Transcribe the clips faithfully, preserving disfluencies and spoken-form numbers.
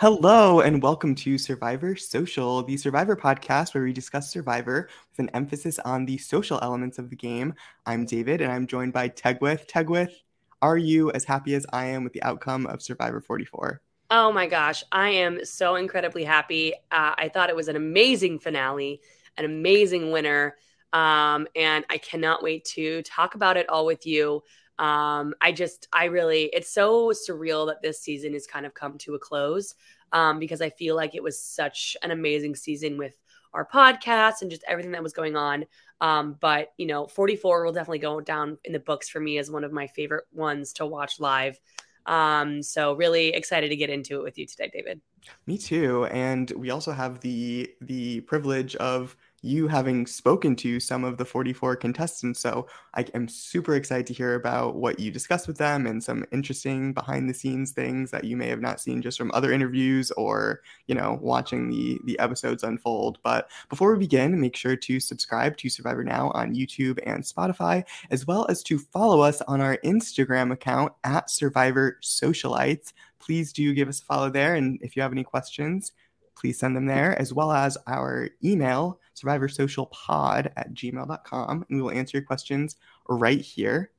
Hello and welcome to Survivor Social, the Survivor podcast where we discuss Survivor with an emphasis on the social elements of the game. I'm David and I'm joined by Tegwyth. Tegwyth, are you as happy as I am with the outcome of Survivor forty-four? Oh my gosh, I am so incredibly happy. Uh, I thought it was an amazing finale, an amazing winner, um, and I cannot wait to talk about it all with you. Um, I just, I really, it's so surreal that this season has kind of come to a close, um, because I feel like it was such an amazing season with our podcast and just everything that was going on. Um, but you know, forty-four will definitely go down in the books for me as one of my favorite ones to watch live. Um, so really excited to get into it with you today, David. Me too. And we also have the, the privilege of you having spoken to some of the forty-four contestants. So I am super excited to hear about what you discussed with them and some interesting behind the scenes things that you may have not seen just from other interviews or, you know, watching the, the episodes unfold. But before we begin, make sure to subscribe to Survivor Now on YouTube and Spotify, as well as to follow us on our Instagram account at Survivor Socialites. Please do give us a follow there. And if you have any questions, please send them there, as well as our email, survivor social pod at gmail dot com, and we will answer your questions right here.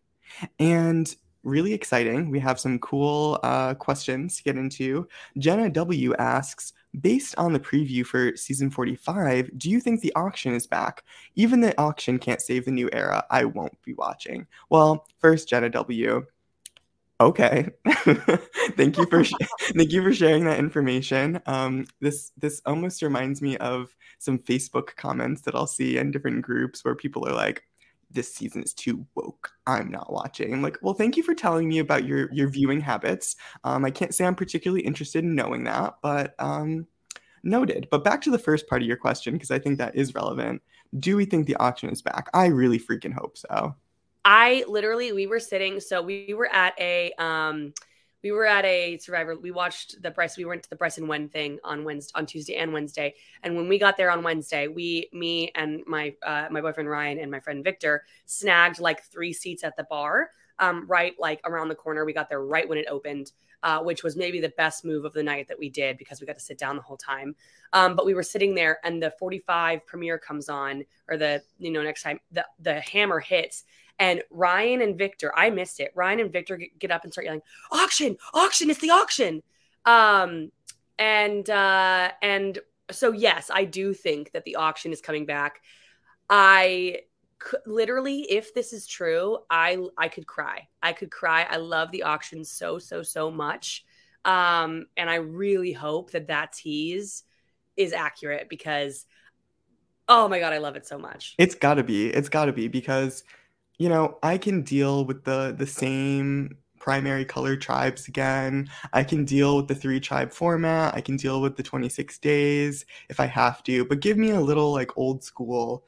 And really exciting, we have some cool uh, questions to get into. Jenna W. asks, based on the preview for season forty-five, do you think the auction is back? Even the auction can't save the new era. I won't be watching. Well, first, Jenna W., okay. thank you for sh- thank you for sharing that information. Um, this this almost reminds me of some Facebook comments that I'll see in different groups where people are like, "This season is too woke. I'm not watching." I'm like, well, thank you for telling me about your your viewing habits. Um, I can't say I'm particularly interested in knowing that, but um, noted. But back to the first part of your question, because I think that is relevant. Do we think the auction is back? I really freaking hope so. I literally, we were sitting, so we were at a, um, we were at a Survivor, we watched the Bryce, we went to the Bryce and Wen thing on Wednesday, on Tuesday and Wednesday. And when we got there on Wednesday, we, me and my, uh, my boyfriend Ryan and my friend Victor snagged like three seats at the bar, um, right, like around the corner. We got there right when it opened, uh, which was maybe the best move of the night that we did because we got to sit down the whole time. Um, but we were sitting there and the forty-five premiere comes on, or the, you know, next time the, the hammer hits. And Ryan and Victor, I missed it. Ryan and Victor get up and start yelling, auction, auction, it's the auction. Um, and uh, and so, yes, I do think that the auction is coming back. I could, literally, if this is true, I I could cry. I could cry. I love the auction so, so, so much. Um, and I really hope that that tease is accurate because, oh, my God, I love it so much. It's got to be. It's got to be because... You know, I can deal with the, the same primary color tribes again. I can deal with the three tribe format. I can deal with the twenty-six days if I have to. But give me a little like old school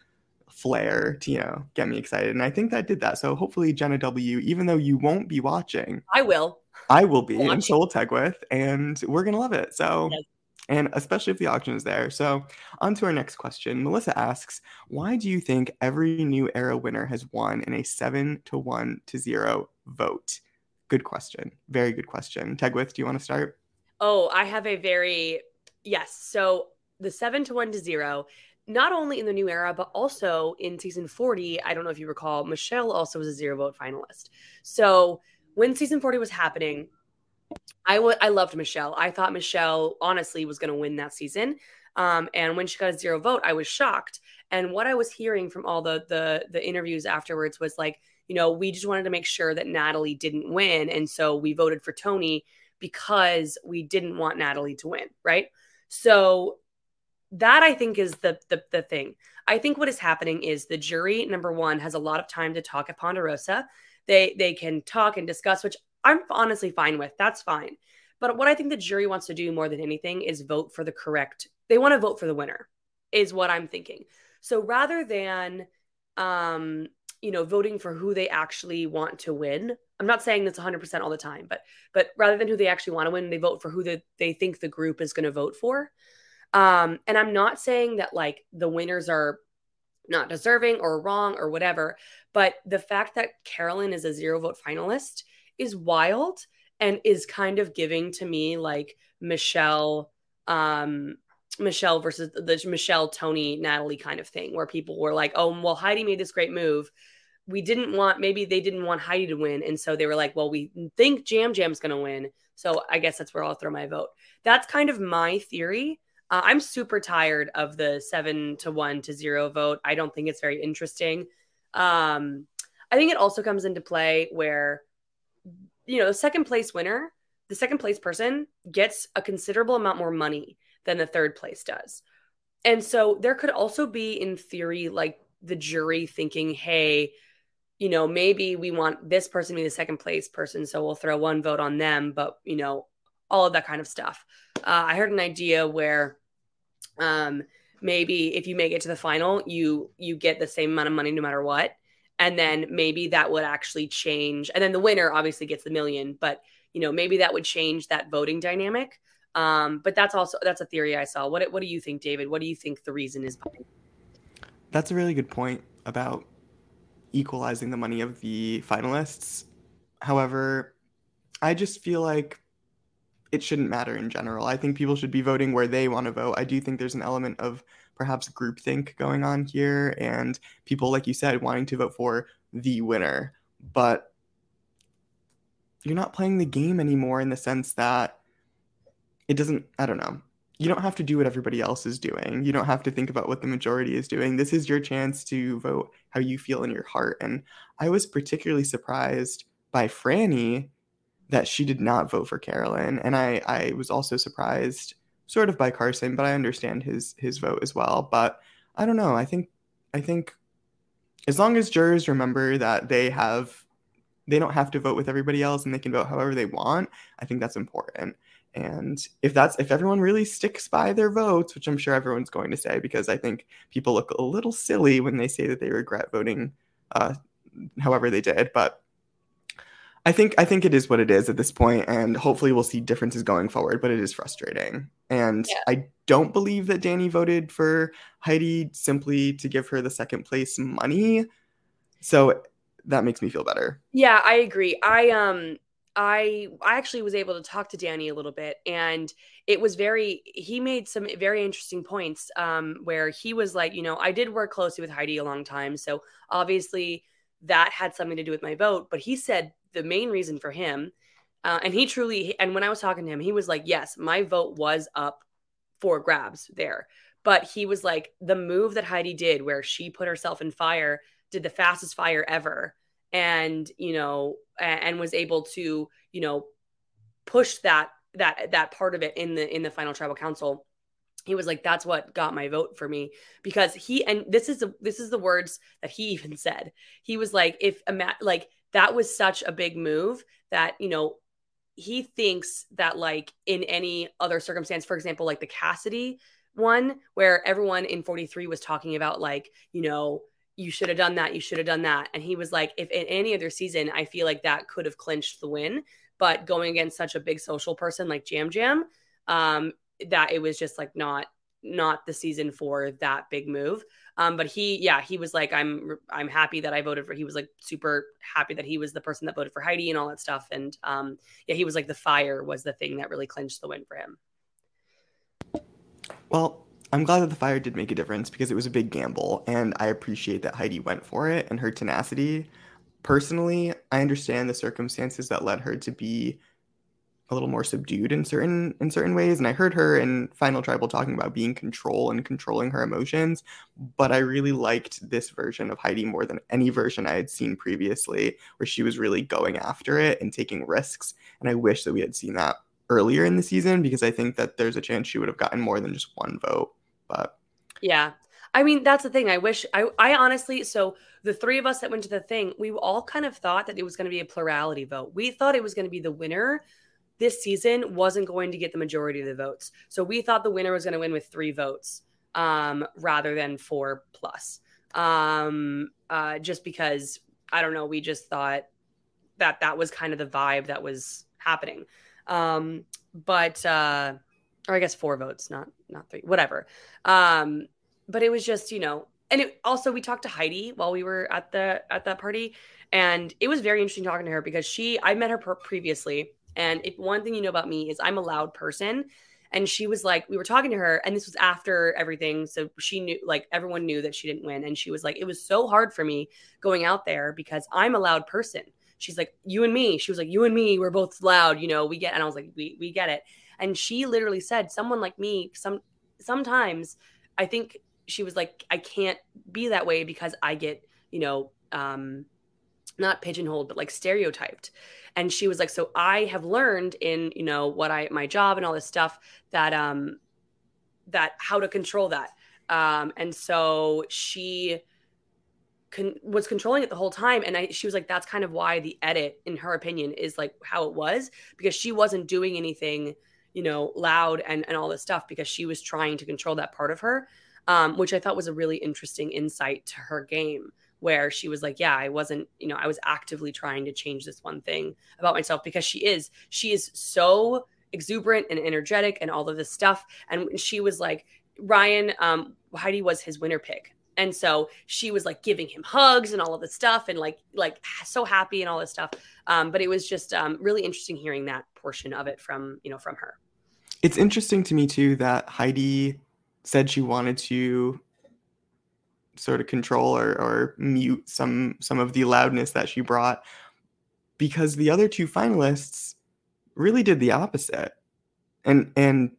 flair to, you know, get me excited. And I think that did that. So hopefully, Jenna W., even though you won't be watching. I will. I will be. And so will Tegwyth. And we're going to love it. So. Yes. And especially if the auction is there. So on to our next question. Melissa asks, why do you think every new era winner has won in a seven to one to zero vote? Good question. Very good question. Tegwyth, do you want to start? Oh, I have a very, yes. So the seven to one to zero, not only in the new era, but also in season forty, I don't know if you recall, Michelle also was a zero vote finalist. So when season forty was happening, I, w- I loved Michelle. I thought Michelle, honestly, was going to win that season. Um, and when she got a zero vote, I was shocked. And what I was hearing from all the, the the interviews afterwards was like, you know, we just wanted to make sure that Natalie didn't win. And so we voted for Tony because we didn't want Natalie to win, right? So that, I think, is the the, the thing. I think what is happening is the jury, number one, has a lot of time to talk at Ponderosa. They, they can talk and discuss, which I'm honestly fine with. That's fine. But what I think the jury wants to do more than anything is vote for the correct. They want to vote for the winner is what I'm thinking. So rather than, um, you know, voting for who they actually want to win, I'm not saying that's one hundred percent all the time, but but rather than who they actually want to win, they vote for who the, they think the group is going to vote for. Um, and I'm not saying that like the winners are not deserving or wrong or whatever, but the fact that Carolyn is a zero vote finalist is wild. and is kind of giving to me like Michelle, um, Michelle versus the Michelle, Tony, Natalie kind of thing, where people were like, oh, well, Heidi made this great move. We didn't want, maybe they didn't want Heidi to win. And so they were like, well, we think Jam Jam's going to win. So I guess that's where I'll throw my vote. That's kind of my theory. Uh, I'm super tired of the seven to one to zero vote. I don't think it's very interesting. Um, I think it also comes into play where, you know, the second place winner, the second place person gets a considerable amount more money than the third place does. And so there could also be, in theory, like the jury thinking, hey, you know, maybe we want this person to be the second place person, so we'll throw one vote on them, but, you know, all of that kind of stuff. Uh, I heard an idea where um, maybe if you make it to the final, you you get the same amount of money no matter what. And then maybe that would actually change. And then the winner obviously gets the million, but, you know, maybe that would change that voting dynamic. Um, but that's also, that's a theory I saw. What, what do you think, David? What do you think the reason is behind? That's a really good point about equalizing the money of the finalists. However, I just feel like it shouldn't matter in general. I think people should be voting where they want to vote. I do think there's an element of perhaps groupthink going on here and people, like you said, wanting to vote for the winner. But you're not playing the game anymore in the sense that it doesn't, I don't know. You don't have to do what everybody else is doing. You don't have to think about what the majority is doing. This is your chance to vote how you feel in your heart. And I was particularly surprised by Franny that she did not vote for Carolyn. And I, I was also surprised sort of by Carson, but I understand his his vote as well. But I don't know. I think I think as long as jurors remember that they have they don't have to vote with everybody else and they can vote however they want, I think that's important. And if that's if everyone really sticks by their votes, which I'm sure everyone's going to say, because I think people look a little silly when they say that they regret voting uh, however they did. But I think I think it is what it is at this point, and hopefully we'll see differences going forward. But it is frustrating. And yeah. I don't believe that Danny voted for Heidi simply to give her the second place money. So that makes me feel better. Yeah, I agree. I um. I I actually was able to talk to Danny a little bit, and it was very, he made some very interesting points um, where he was like, you know, I did work closely with Heidi a long time. So obviously that had something to do with my vote, but he said the main reason for him uh, and he truly, and when I was talking to him, he was like, yes, my vote was up for grabs there, but he was like, the move that Heidi did where she put herself in fire, did the fastest fire ever. And, you know, and was able to, you know, push that, that, that part of it in the, in the final tribal council. He was like, that's what got my vote for me, because he, and this is, the, this is the words that he even said. He was like, if a ma- like, that was such a big move that, you know, he thinks that like in any other circumstance, for example, like the Cassidy one, where everyone in forty-three was talking about like, you know, you should have done that. You should have done that. And he was like, if in any other season, I feel like that could have clinched the win, but going against such a big social person like Jam Jam, um, that it was just like, not, not the season for that big move. Um, but he, yeah, he was like, I'm, I'm happy that I voted for, he was like super happy that he was the person that voted for Heidi and all that stuff. And, um, yeah, he was like, the fire was the thing that really clinched the win for him. Well, I'm glad that the fire did make a difference, because it was a big gamble, and I appreciate that Heidi went for it and her tenacity. Personally, I understand the circumstances that led her to be a little more subdued in certain in certain ways, and I heard her in Final Tribal talking about being control and controlling her emotions, but I really liked this version of Heidi more than any version I had seen previously, where she was really going after it and taking risks, and I wish that we had seen that earlier in the season, because I think that there's a chance she would have gotten more than just one vote. But yeah, I mean, that's the thing. I wish I, I honestly, so the three of us that went to the thing, we all kind of thought that it was going to be a plurality vote. We thought it was going to be the winner this season wasn't going to get the majority of the votes. So we thought the winner was going to win with three votes um, rather than four plus um, uh, just because, I don't know, we just thought that that was kind of the vibe that was happening. Um, but, uh, or I guess four votes, not, not three, whatever. Um, but it was just, you know, and it also, we talked to Heidi while we were at the, at that party, and it was very interesting talking to her because she, I met her per- previously And if one thing you know about me is I'm a loud person. And she was like, we were talking to her, and this was after everything. So she knew, like, everyone knew that she didn't win. And she was like, it was so hard for me going out there because I'm a loud person. She's like, you and me. She was like, you and me, we're both loud. You know, we get, and I was like, we we get it. And she literally said, someone like me, some sometimes I think she was like, I can't be that way because I get, you know, um, not pigeonholed, but like stereotyped. And she was like, so I have learned in, you know, what I, my job and all this stuff that, um, that how to control that. Um, and so she con- was controlling it the whole time. And I, she was like, that's kind of why the edit, in her opinion, is like how it was, because she wasn't doing anything, you know, loud and, and all this stuff, because she was trying to control that part of her, um, which I thought was a really interesting insight to her game, where she was like, yeah, I wasn't, you know, I was actively trying to change this one thing about myself, because she is, she is so exuberant and energetic and all of this stuff. And she was like, Ryan, um, Heidi was his winner pick. And so she was like giving him hugs and all of this stuff and like, like so happy and all this stuff. Um, but it was just um, really interesting hearing that portion of it from, you know, from her. It's interesting to me too, that Heidi said she wanted to sort of control or, or mute some some of the loudness that she brought, because the other two finalists really did the opposite. And and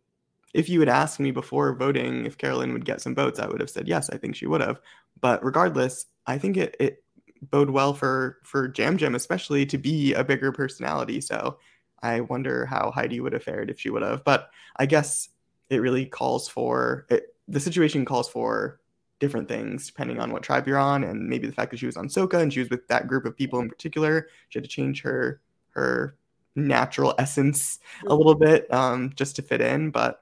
if you had asked me before voting if Carolyn would get some votes, I would have said yes, I think she would have. But regardless, I think it, it bode well for, for Jam Jam especially to be a bigger personality. So I wonder how Heidi would have fared if she would have. But I guess it really calls for, it, the situation calls for different things depending on what tribe you're on, and maybe the fact that she was on Soka and she was with that group of people in particular, she had to change her her natural essence a little bit um, just to fit in. But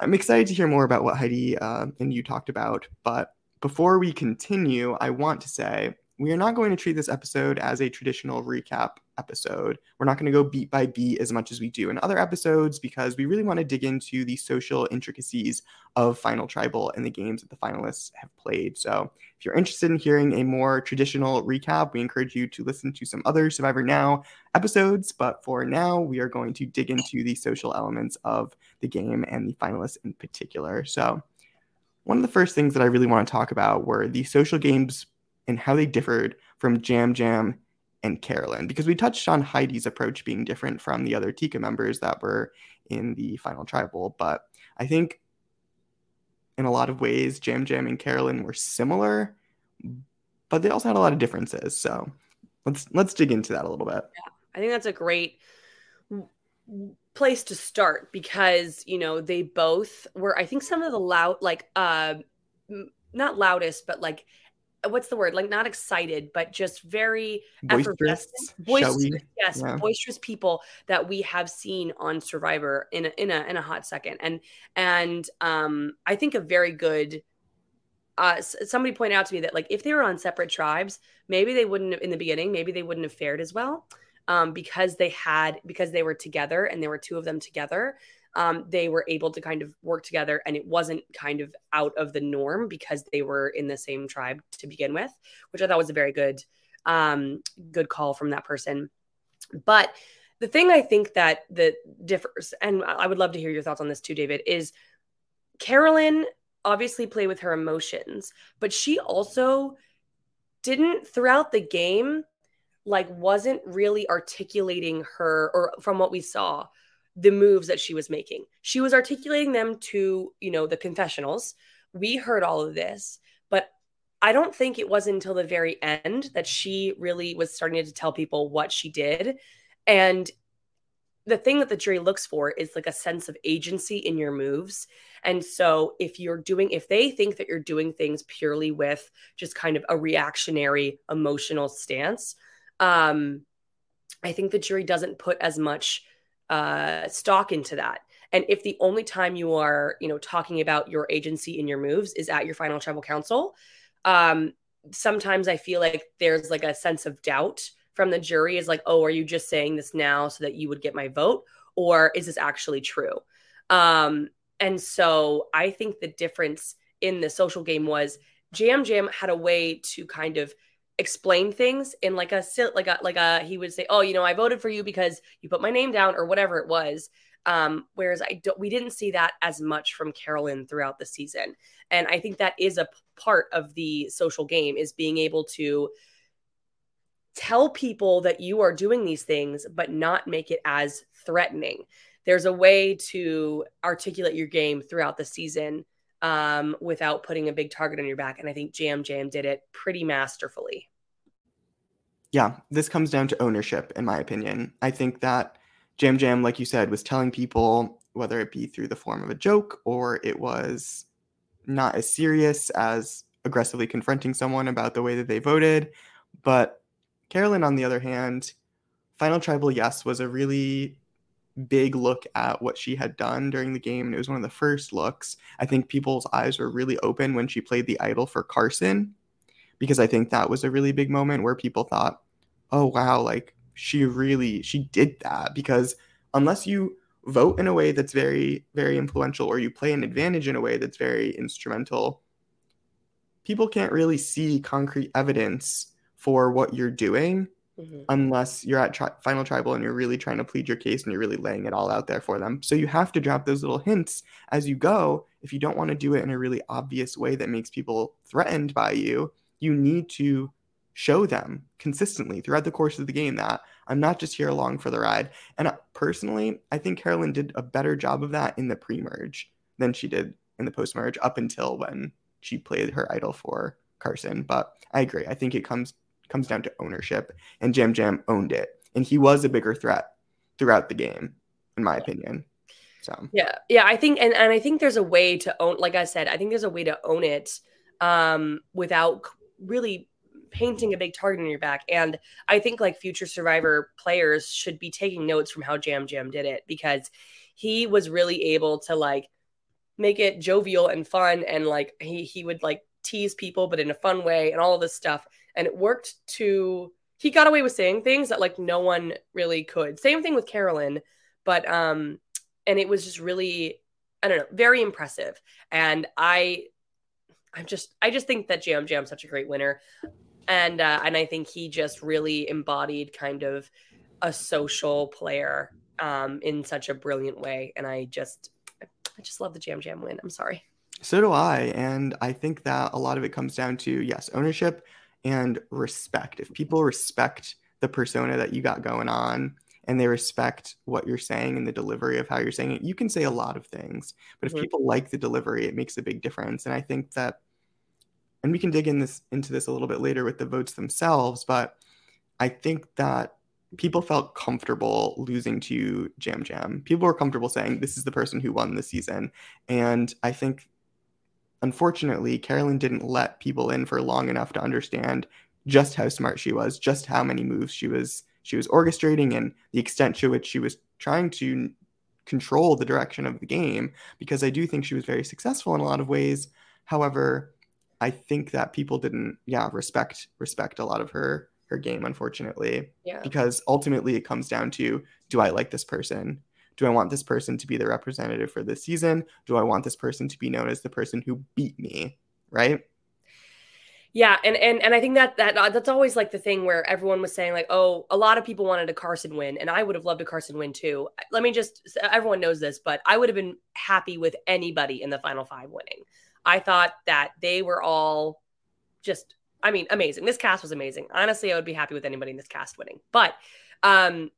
I'm excited to hear more about what Heidi uh, and you talked about. But before we continue, I want to say we are not going to treat this episode as a traditional recap episode. We're not going to go beat by beat as much as we do in other episodes, because we really want to dig into the social intricacies of Final Tribal and the games that the finalists have played. So if you're interested in hearing a more traditional recap, we encourage you to listen to some other Survivor Now episodes. But for now, we are going to dig into the social elements of the game and the finalists in particular. So one of the first things that I really want to talk about were the social games and how they differed from Jam Jam and Carolyn, because we touched on Heidi's approach being different from the other Tika members that were in the Final Tribal. But I think in a lot of ways, Jam Jam and Carolyn were similar, but they also had a lot of differences. So let's let's dig into that a little bit. Yeah, I think that's a great place to start, because, you know, they both were, I think, some of the loud, like, uh, not loudest, but like, what's the word? Like, not excited, but just very boisterous, effervescent, boisterous, yes, yeah. boisterous people that we have seen on Survivor in a, in a in a hot second, and and um, I think a very good. Uh, somebody pointed out to me that, like, if they were on separate tribes, maybe they wouldn't have, in the beginning, maybe they wouldn't have fared as well, um, because they had because they were together and there were two of them together. Um, they were able to kind of work together, and it wasn't kind of out of the norm because they were in the same tribe to begin with, which I thought was a very good, um, good call from that person. But the thing I think that that differs, and I would love to hear your thoughts on this too, David, is Carolyn obviously played with her emotions, but she also didn't throughout the game, like, wasn't really articulating her, or from what we saw, the moves that she was making. She was articulating them to, you know, the confessionals. We heard all of this, but I don't think it was until the very end that she really was starting to tell people what she did. And the thing that the jury looks for is like a sense of agency in your moves. And so if you're doing, if they think that you're doing things purely with just kind of a reactionary emotional stance, um, I think the jury doesn't put as much Uh, stock into that. And if the only time you are, you know, talking about your agency in your moves is at your final tribal council, um, sometimes I feel like there's like a sense of doubt from the jury, is like, oh, are you just saying this now so that you would get my vote? Or is this actually true? Um, and so I think the difference in the social game was Jam Jam had a way to kind of explain things in like a like a like a he would say, oh, you know, I voted for you because you put my name down or whatever it was. Um, whereas I don't, we didn't see that as much from Carolyn throughout the season. And I think that is a part of the social game, is being able to tell people that you are doing these things, but not make it as threatening. There's a way to articulate your game throughout the season um, without putting a big target on your back. And I think Yam Yam did it pretty masterfully. Yeah, this comes down to ownership, in my opinion. I think that Yam Yam, like you said, was telling people, whether it be through the form of a joke or it was not as serious as aggressively confronting someone about the way that they voted. But Carolyn, on the other hand, Final Tribal Yes was a really big look at what she had done during the game, and it was one of the first looks. I think people's eyes were really open when she played the idol for Carson, because I think that was a really big moment where people thought, oh, wow, like, she really, she did that. Because unless you vote in a way that's very, very influential, or you play an advantage in a way that's very instrumental, people can't really see concrete evidence for what you're doing mm-hmm. unless you're at tri- Final Tribal and you're really trying to plead your case and you're really laying it all out there for them. So you have to drop those little hints as you go. If you don't want to do it in a really obvious way that makes people threatened by you, you need to show them consistently throughout the course of the game that I'm not just here along for the ride. And personally, I think Carolyn did a better job of that in the pre-merge than she did in the post-merge, up until when she played her idol for Carson. But I agree. I think it comes comes down to ownership, and Yam Yam owned it. And he was a bigger threat throughout the game, in my opinion. So yeah, yeah, I think, and, and I think there's a way to own, like I said, I think there's a way to own it um, without really painting a big target on your back. And I think like future Survivor players should be taking notes from how Yam Yam did it, because he was really able to like make it jovial and fun, and like he he would like tease people but in a fun way and all of this stuff, and it worked. To he got away with saying things that like no one really could. Same thing with Carolyn, but um and it was just really, I don't know, very impressive. And I I'm just I just think that Yam Yam's such a great winner. And uh, and I think he just really embodied kind of a social player um, in such a brilliant way. And I just I just love the Yam Yam win. I'm sorry. So do I. And I think that a lot of it comes down to, yes, ownership and respect. If people respect the persona that you got going on, and they respect what you're saying and the delivery of how you're saying it, you can say a lot of things. But if mm-hmm. people like the delivery, it makes a big difference. And I think that, and we can dig in this into this a little bit later with the votes themselves, but I think that people felt comfortable losing to Yam Yam. People were comfortable saying, this is the person who won the season. And I think, unfortunately, Carolyn didn't let people in for long enough to understand just how smart she was, just how many moves she was she was orchestrating, and the extent to which she was trying to control the direction of the game, because I do think she was very successful in a lot of ways. However, I think that people didn't, yeah, respect respect a lot of her her game, unfortunately. Yeah. Because ultimately it comes down to, do I like this person? Do I want this person to be the representative for this season? Do I want this person to be known as the person who beat me, right? Yeah, and and and I think that that that's always like the thing where everyone was saying like, oh, a lot of people wanted a Carson win, and I would have loved a Carson win too. Let me just, everyone knows this, but I would have been happy with anybody in the Final Five winning. I thought that they were all just, I mean, amazing. This cast was amazing. Honestly, I would be happy with anybody in this cast winning. But um,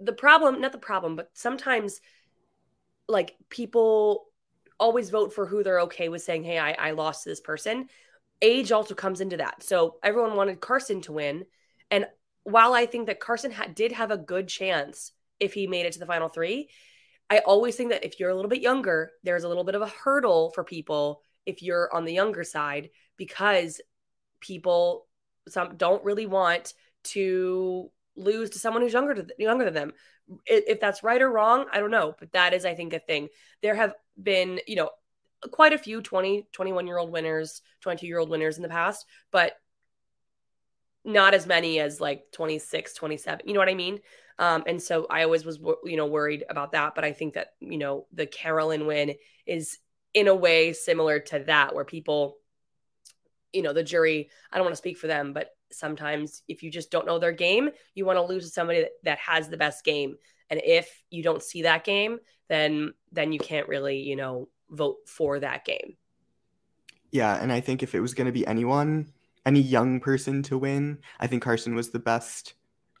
the problem, not the problem, but sometimes like people always vote for who they're okay with saying, hey, I, I lost to this person. Age also comes into that. So everyone wanted Carson to win. And while I think that Carson ha- did have a good chance if he made it to the final three, I always think that if you're a little bit younger, there's a little bit of a hurdle for people if you're on the younger side, because people some don't really want to lose to someone who's younger to, younger than them. If that's right or wrong, I don't know, but that is, I think, a thing. There have been, you know, quite a few twenty, twenty-one-year-old winners, twenty-two-year-old winners in the past, but not as many as like twenty-six, twenty-seven, you know what I mean? Um, and so I always was, you know, worried about that. But I think that, you know, the Carolyn win is in a way similar to that, where people, you know, the jury, I don't want to speak for them, but sometimes if you just don't know their game, you want to lose to somebody that, that has the best game. And if you don't see that game, then then you can't really, you know, vote for that game. Yeah, and I think if it was going to be anyone, any young person to win, I think Carson was the best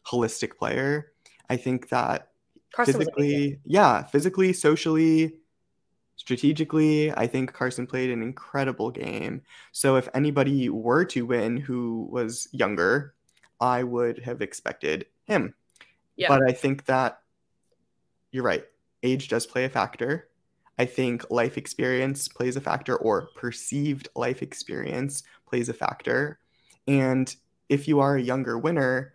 holistic player. I think that Carson physically, yeah, physically, socially, strategically, I think Carson played an incredible game. So if anybody were to win who was younger, I would have expected him. Yeah. But I think that you're right. Age does play a factor. I think life experience plays a factor, or perceived life experience plays a factor. And if you are a younger winner,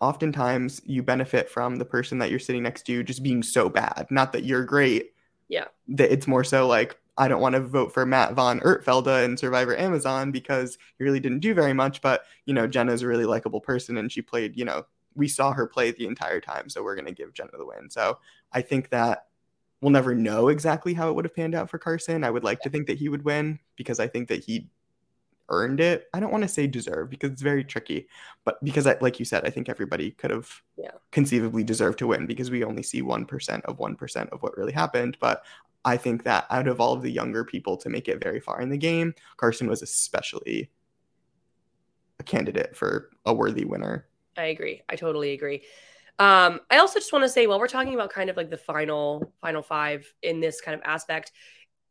oftentimes you benefit from the person that you're sitting next to just being so bad. Not that you're great. Yeah. That it's more so like, I don't want to vote for Matt von Ertfelder in Survivor Amazon because he really didn't do very much. But, you know, Jenna's a really likable person and she played, you know, we saw her play the entire time. So we're going to give Jenna the win. So I think that we'll never know exactly how it would have panned out for Carson. I would like yeah. to think that he would win because I think that he earned it. I don't want to say deserve because it's very tricky, but because I, like you said, I think everybody could have yeah. conceivably deserved to win because we only see one percent of one percent of what really happened. But I think that out of all of the younger people to make it very far in the game, Carson was especially a candidate for a worthy winner. I agree. I totally agree. Um, I also just want to say, while we're talking about kind of like the final, final five in this kind of aspect,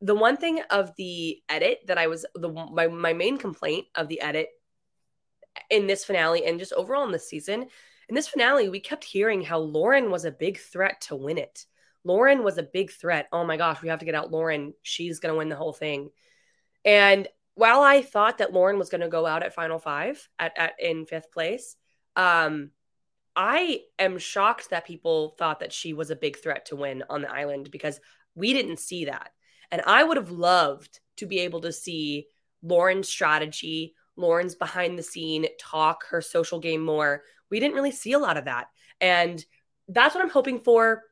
the one thing of the edit that I was, the my, my main complaint of the edit in this finale and just overall in this season, in this finale, we kept hearing how Lauren was a big threat to win it. Lauren was a big threat. Oh my gosh, we have to get out Lauren. She's going to win the whole thing. And while I thought that Lauren was going to go out at final five at, at in fifth place, um, I am shocked that people thought that she was a big threat to win on the island because we didn't see that. And I would have loved to be able to see Lauren's strategy, Lauren's behind the scene talk, her social game more. We didn't really see a lot of that. And that's what I'm hoping for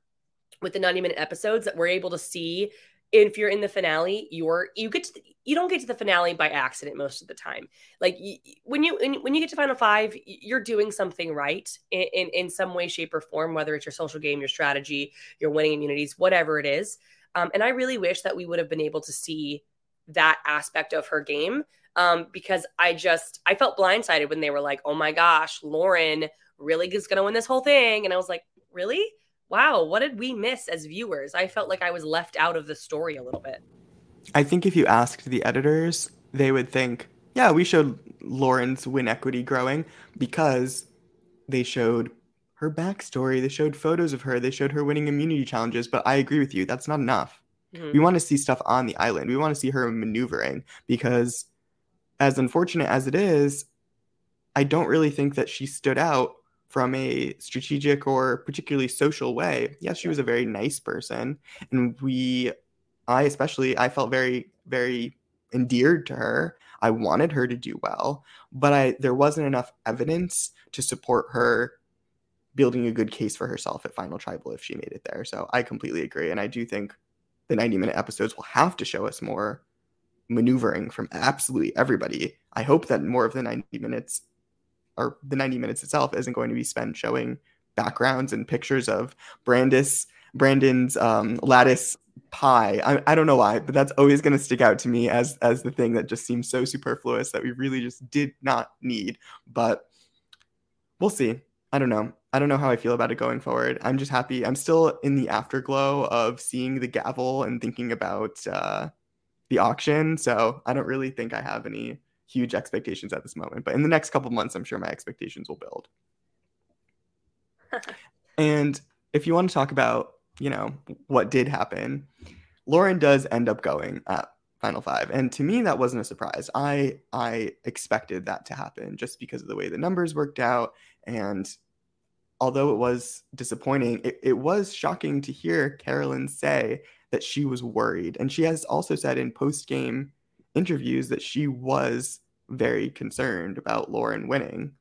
with the ninety minute episodes, that we're able to see if you're in the finale, you're, you get to the, you don't get to the finale by accident most of the time. Like you, when you, when you get to final five, you're doing something right in, in, in some way, shape or form, whether it's your social game, your strategy, your winning immunities, whatever it is. Um, and I really wish that we would have been able to see that aspect of her game um, because I just, I felt blindsided when they were like, oh my gosh, Lauren really is going to win this whole thing. And I was like, really? Wow. What did we miss as viewers? I felt like I was left out of the story a little bit. I think if you asked the editors, they would think, yeah, we showed Lauren's win equity growing because they showed her backstory, they showed photos of her, they showed her winning immunity challenges, but I agree with you, that's not enough. Mm-hmm. We want to see stuff on the island. We want to see her maneuvering because as unfortunate as it is, I don't really think that she stood out from a strategic or particularly social way. Yes, she was a very nice person, and we, I especially, I felt very, very endeared to her. I wanted her to do well, but I there wasn't enough evidence to support her building a good case for herself at Final Tribal if she made it there. So I completely agree. And I do think the ninety minute episodes will have to show us more maneuvering from absolutely everybody. I hope that more of the ninety minutes or the ninety minutes itself isn't going to be spent showing backgrounds and pictures of Brandis, Brandon's um, lattice pie. I, I don't know why, but that's always going to stick out to me as, as the thing that just seems so superfluous that we really just did not need. But we'll see. I don't know. I don't know how I feel about it going forward. I'm just happy. I'm still in the afterglow of seeing the gavel and thinking about uh, the auction. So I don't really think I have any huge expectations at this moment. But in the next couple months, I'm sure my expectations will build. And if you want to talk about, you know, what did happen, Lauren does end up going at Final Five. And to me, that wasn't a surprise. I I expected that to happen just because of the way the numbers worked out. And although it was disappointing, it, it was shocking to hear Carolyn say that she was worried. And she has also said in post-game interviews that she was very concerned about Lauren winning.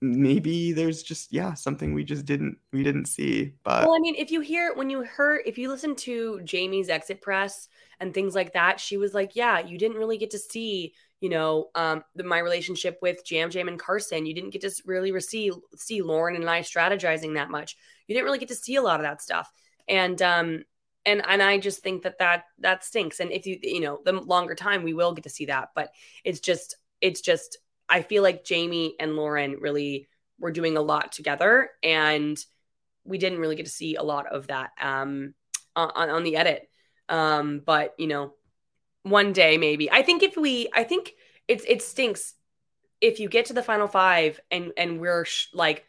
Maybe there's just, yeah, something we just didn't, we didn't see. But well, I mean, if you hear, when you heard, if you listen to Jamie's exit press and things like that, she was like, yeah, you didn't really get to see, you know, um, the, my relationship with Jam Jam and Carson. You didn't get to really see, see Lauren and I strategizing that much. You didn't really get to see a lot of that stuff. And, um, and, and I just think that that, that stinks. And if you, you know, the longer time we will get to see that, but it's just, it's just, I feel like Jamie and Lauren really were doing a lot together, and we didn't really get to see a lot of that, um, on, on the edit. Um, but you know, one day, maybe, I think if we, I think it's, it stinks if you get to the final five and, and we're sh- like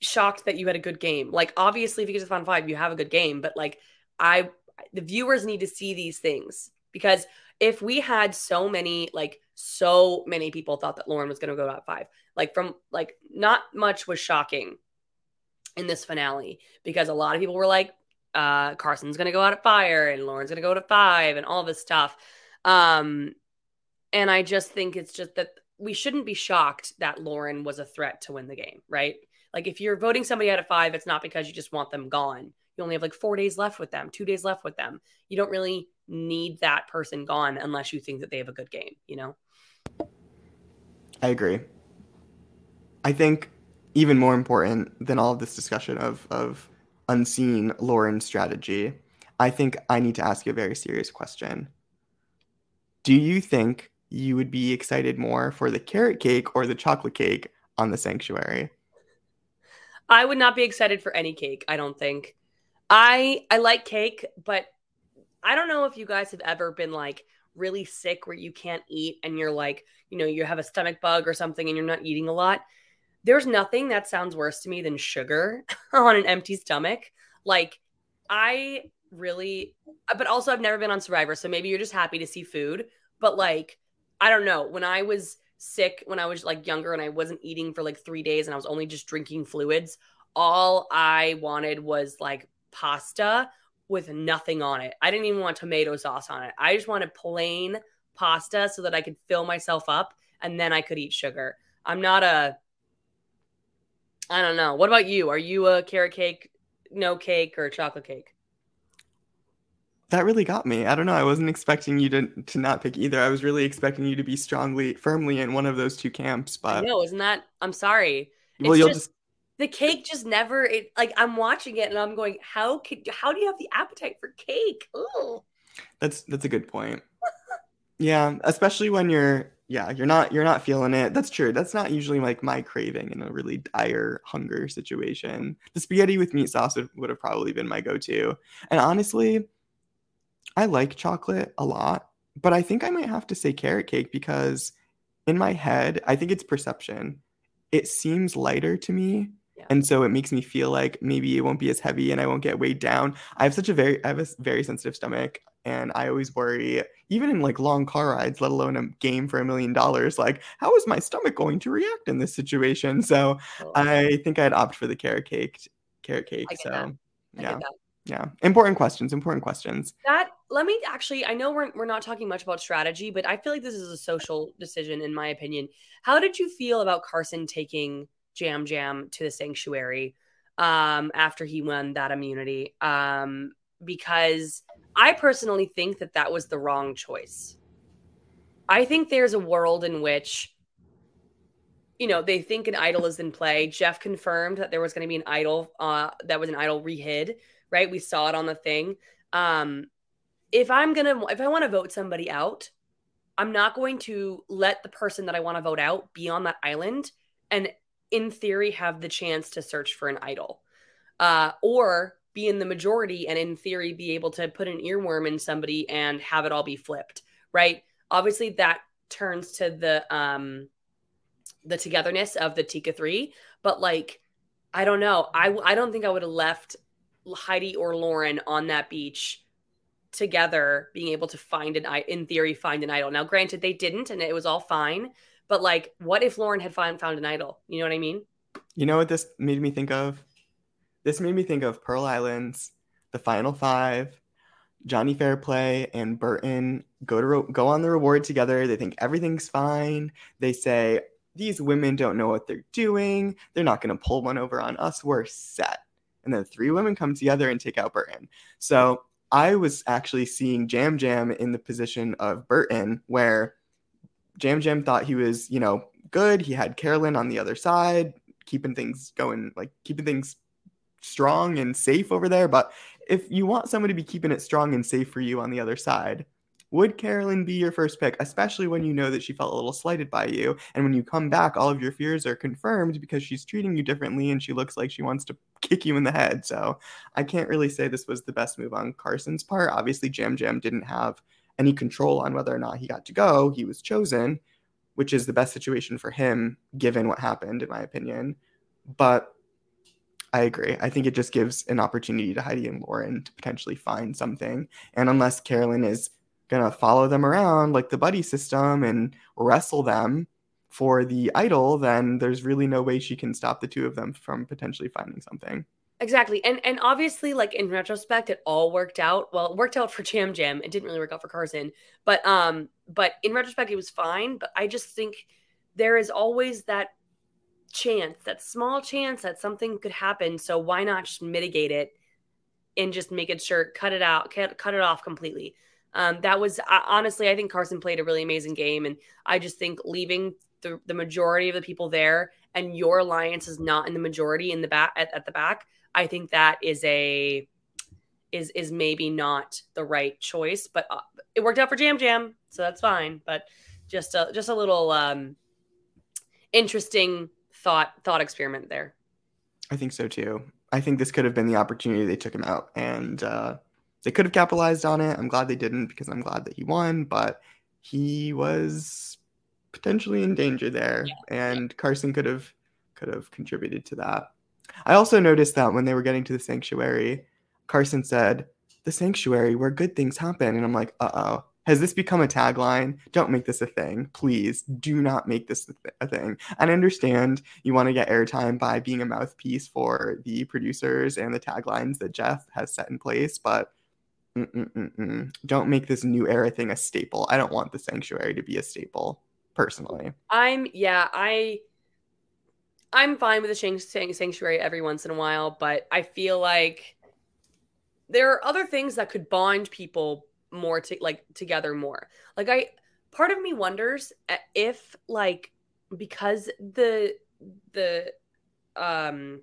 shocked that you had a good game. Like, obviously if you get to the final five, you have a good game, but like I, the viewers need to see these things, because if we had so many, like so many people thought that Lauren was going to go out five, like from like, not much was shocking in this finale, because a lot of people were like, uh, Carson's going to go out at fire and Lauren's going to go to five and all this stuff. Um, and I just think it's just that we shouldn't be shocked that Lauren was a threat to win the game, right? Like if you're voting somebody out of five, it's not because you just want them gone. You only have like four days left with them, two days left with them. You don't really need that person gone unless you think that they have a good game, you know? I agree. I think even more important than all of this discussion of, of, unseen Lauren strategy, I think I need to ask you a very serious question. Do you think you would be excited more for the carrot cake or the chocolate cake on the sanctuary? I would not be excited for any cake, I don't think. I I like cake, but I don't know if you guys have ever been like really sick where you can't eat and you're like, you know, you have a stomach bug or something and you're not eating a lot. There's nothing that sounds worse to me than sugar on an empty stomach. Like I really, but also I've never been on Survivor. So maybe you're just happy to see food, but like, I don't know. When I was sick, when I was like younger and I wasn't eating for like three days and I was only just drinking fluids, all I wanted was like pasta with nothing on it. I didn't even want tomato sauce on it. I just wanted plain pasta so that I could fill myself up and then I could eat sugar. I'm not a, I don't know. What about you? Are you a carrot cake, no cake, or a chocolate cake? That really got me. I don't know. I wasn't expecting you to to not pick either. I was really expecting you to be strongly, firmly in one of those two camps. But no, isn't that? I'm sorry. Well, it's you'll just, just the cake just never. It, like I'm watching it and I'm going, how could? How do you have the appetite for cake? Ooh. That's that's a good point. Yeah, especially when you're. Yeah, you're not you're not feeling it. That's true. That's not usually like my craving in a really dire hunger situation. The spaghetti with meat sauce would, would have probably been my go-to. And honestly, I like chocolate a lot, but I think I might have to say carrot cake because in my head, I think it's perception. It seems lighter to me. Yeah. And so it makes me feel like maybe it won't be as heavy and I won't get weighed down. I have such a very I have a very sensitive stomach. And I always worry, even in like long car rides, let alone a game for a million dollars, like how is my stomach going to react in this situation? So oh. I think I'd opt for the carrot cake. Carrot cake. So yeah, yeah. Important questions. Important questions. That let me actually. I know we're we're not talking much about strategy, but I feel like this is a social decision, in my opinion. How did you feel about Carson taking Jam Jam to the sanctuary um, after he won that immunity? Um, because I personally think that that was the wrong choice. I think there's a world in which, you know, they think an idol is in play. Jeff confirmed that there was going to be an idol uh, that was an idol rehid, right? We saw it on the thing. Um, if I'm going to, if I want to vote somebody out, I'm not going to let the person that I want to vote out be on that island and in theory have the chance to search for an idol uh, or be in the majority and in theory be able to put an earworm in somebody and have it all be flipped, right? Obviously that turns to the um the togetherness of the Tika three, but like I don't know, I I don't think I would have left Heidi or Lauren on that beach together being able to find an in theory find an idol. Now granted they didn't and it was all fine, but like what if Lauren had found found an idol? You know what I mean? You know what this made me think of? This made me think of Pearl Islands, The Final Five, Johnny Fairplay and Burton go to re- go on the reward together. They think everything's fine. They say, these women don't know what they're doing. They're not going to pull one over on us. We're set. And then three women come together and take out Burton. So I was actually seeing Jam Jam in the position of Burton where Jam Jam thought he was, you know, good. He had Carolyn on the other side, keeping things going, like keeping things strong and safe over there. But if you want someone to be keeping it strong and safe for you on the other side, would Carolyn be your first pick, especially when you know that she felt a little slighted by you? And when you come back, all of your fears are confirmed because she's treating you differently and she looks like she wants to kick you in the head. So I can't really say this was the best move on Carson's part. Obviously, Jam Jam didn't have any control on whether or not he got to go. He was chosen, which is the best situation for him, given what happened, in my opinion. But I agree. I think it just gives an opportunity to Heidi and Lauren to potentially find something. And unless Carolyn is gonna follow them around like the buddy system and wrestle them for the idol, then there's really no way she can stop the two of them from potentially finding something. Exactly. And and obviously, like, in retrospect, it all worked out. Well, it worked out for Jam Jam. It didn't really work out for Carson. But um, but in retrospect, it was fine. But I just think there is always that chance, that small chance that something could happen. So why not just mitigate it and just make it sure, cut it out, cut, cut it off completely. Um, that was I, honestly, I think Carson played a really amazing game, and I just think leaving the, the majority of the people there, and your alliance is not in the majority in the back at, at the back. I think that is a is is maybe not the right choice, but uh, it worked out for Jam Jam, so that's fine. But just a, just a little um, interesting thought thought experiment there. I think so too. I think this could have been the opportunity they took him out, and uh they could have capitalized on it. I'm glad they didn't, because I'm glad that he won, but he was potentially in danger there, yeah. And Carson could have could have contributed to that. I also noticed that when they were getting to the sanctuary, Carson said, "The sanctuary where good things happen." And I'm like, uh-oh. Has this become a tagline? Don't make this a thing. Please do not make this a thing. I understand you want to get airtime by being a mouthpiece for the producers and the taglines that Jeff has set in place, but Mm-mm-mm-mm. Don't make this new era thing a staple. I don't want the sanctuary to be a staple, personally. I'm yeah, I I'm fine with the sanctuary every once in a while, but I feel like there are other things that could bond people more to like together more. Like I, part of me wonders if like because the the um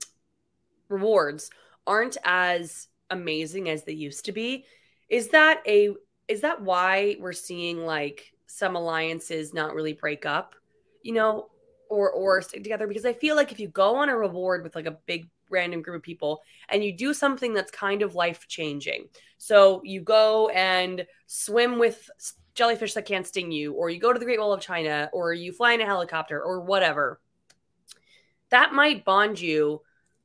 rewards aren't as amazing as they used to be, is that a is that why we're seeing like some alliances not really break up, you know, or or stick together? Because I feel like if you go on a reward with like a big random group of people and you do something that's kind of life-changing, so you go and swim with jellyfish that can't sting you, or you go to the Great Wall of China, or you fly in a helicopter, or whatever, that might bond you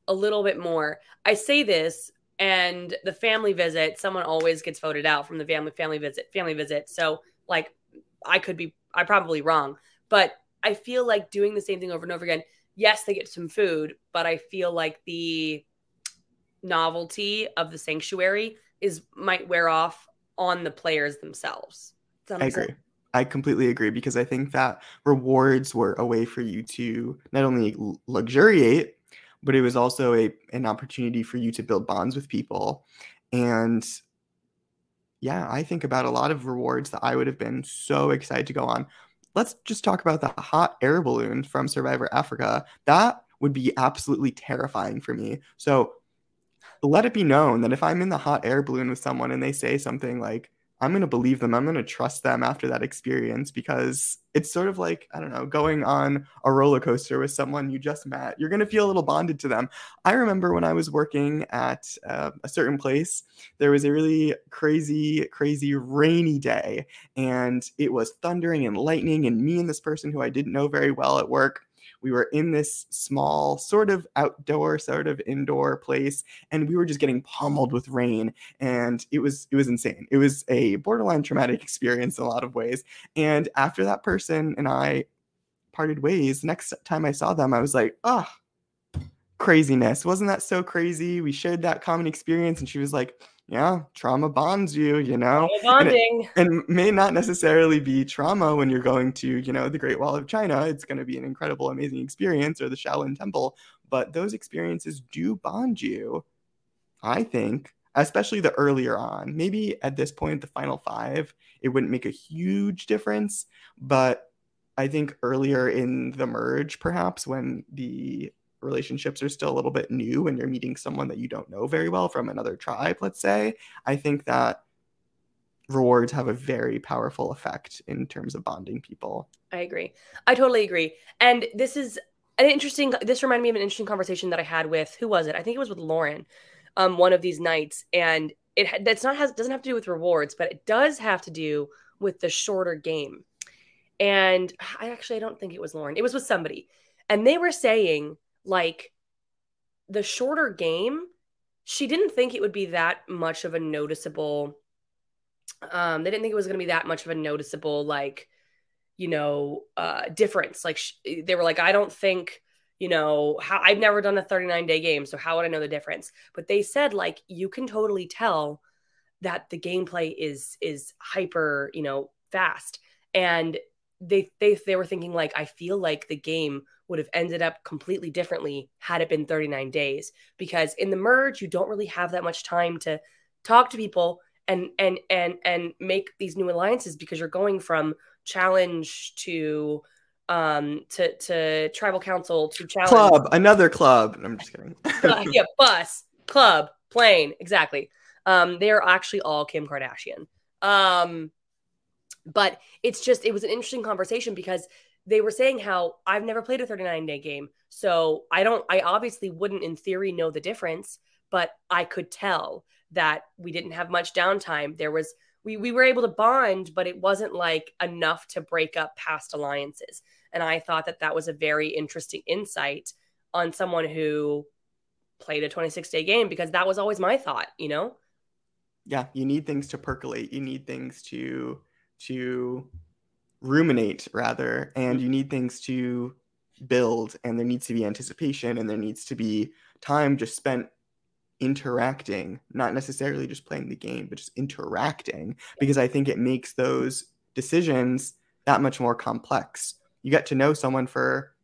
a little bit more. I say this, and the family visit, someone always gets voted out from the family family visit family visit so like I could be I probably wrong, but I feel like doing the same thing over and over again, yes, they get some food, but I feel like the novelty of the sanctuary is might wear off on the players themselves. I agree. Sense? I completely agree, because I think that rewards were a way for you to not only luxuriate, but it was also a an opportunity for you to build bonds with people. And yeah, I think about a lot of rewards that I would have been so excited to go on. Let's just talk about the hot air balloon from Survivor Africa. That would be absolutely terrifying for me. So let it be known that if I'm in the hot air balloon with someone and they say something, like, I'm going to believe them. I'm going to trust them after that experience, because it's sort of like, I don't know, going on a roller coaster with someone you just met. You're going to feel a little bonded to them. I remember when I was working at uh, a certain place, there was a really crazy, crazy rainy day, and it was thundering and lightning, and me and this person who I didn't know very well at work, we were in this small sort of outdoor, sort of indoor place, and we were just getting pummeled with rain. And it was it was insane. It was a borderline traumatic experience in a lot of ways. And after that person and I parted ways, the next time I saw them, I was like, oh, craziness. Wasn't that so crazy? We shared that common experience. And she was like, yeah, trauma bonds you, you know, bonding. And, it, and may not necessarily be trauma when you're going to, you know, the Great Wall of China. It's going to be an incredible, amazing experience, or the Shaolin Temple. But those experiences do bond you, I think, especially the earlier on. Maybe at this point, the final five, it wouldn't make a huge difference. But I think earlier in the merge, perhaps, when the relationships are still a little bit new and you're meeting someone that you don't know very well from another tribe, let's say, I think that rewards have a very powerful effect in terms of bonding people. I agree. I totally agree. And this is an interesting, this reminded me of an interesting conversation that I had with, who was it? I think it was with Lauren, um, one of these nights. And it that's not has doesn't have to do with rewards, but it does have to do with the shorter game. And I actually, I don't think it was Lauren. It was with somebody. And they were saying, like, the shorter game, she didn't think it would be that much of a noticeable, um, they didn't think it was going to be that much of a noticeable, like, you know, uh, difference. Like, sh- they were like, I don't think, you know, how I've never done a thirty-nine day game, so how would I know the difference? But they said, like, you can totally tell that the gameplay is, is hyper, you know, fast. And they, they, they were thinking, like, I feel like the game would have ended up completely differently had it been thirty-nine days, because in the merge, you don't really have that much time to talk to people and, and, and, and make these new alliances, because you're going from challenge to, um, to, to tribal council, to challenge club, another club. I'm just kidding. uh, yeah, bus, club, plane. Exactly. Um, they are actually all Kim Kardashian. Um, But it's just, it was an interesting conversation, because they were saying how I've never played a thirty-nine day game. So I don't, I obviously wouldn't in theory know the difference, but I could tell that we didn't have much downtime. There was, we, we were able to bond, but it wasn't like enough to break up past alliances. And I thought that that was a very interesting insight on someone who played a twenty-six day game, because that was always my thought, you know? Yeah. You need things to percolate. You need things to to ruminate, rather, and you need things to build, and there needs to be anticipation, and there needs to be time just spent interacting, not necessarily just playing the game, but just interacting, because I think it makes those decisions that much more complex. You get to know someone for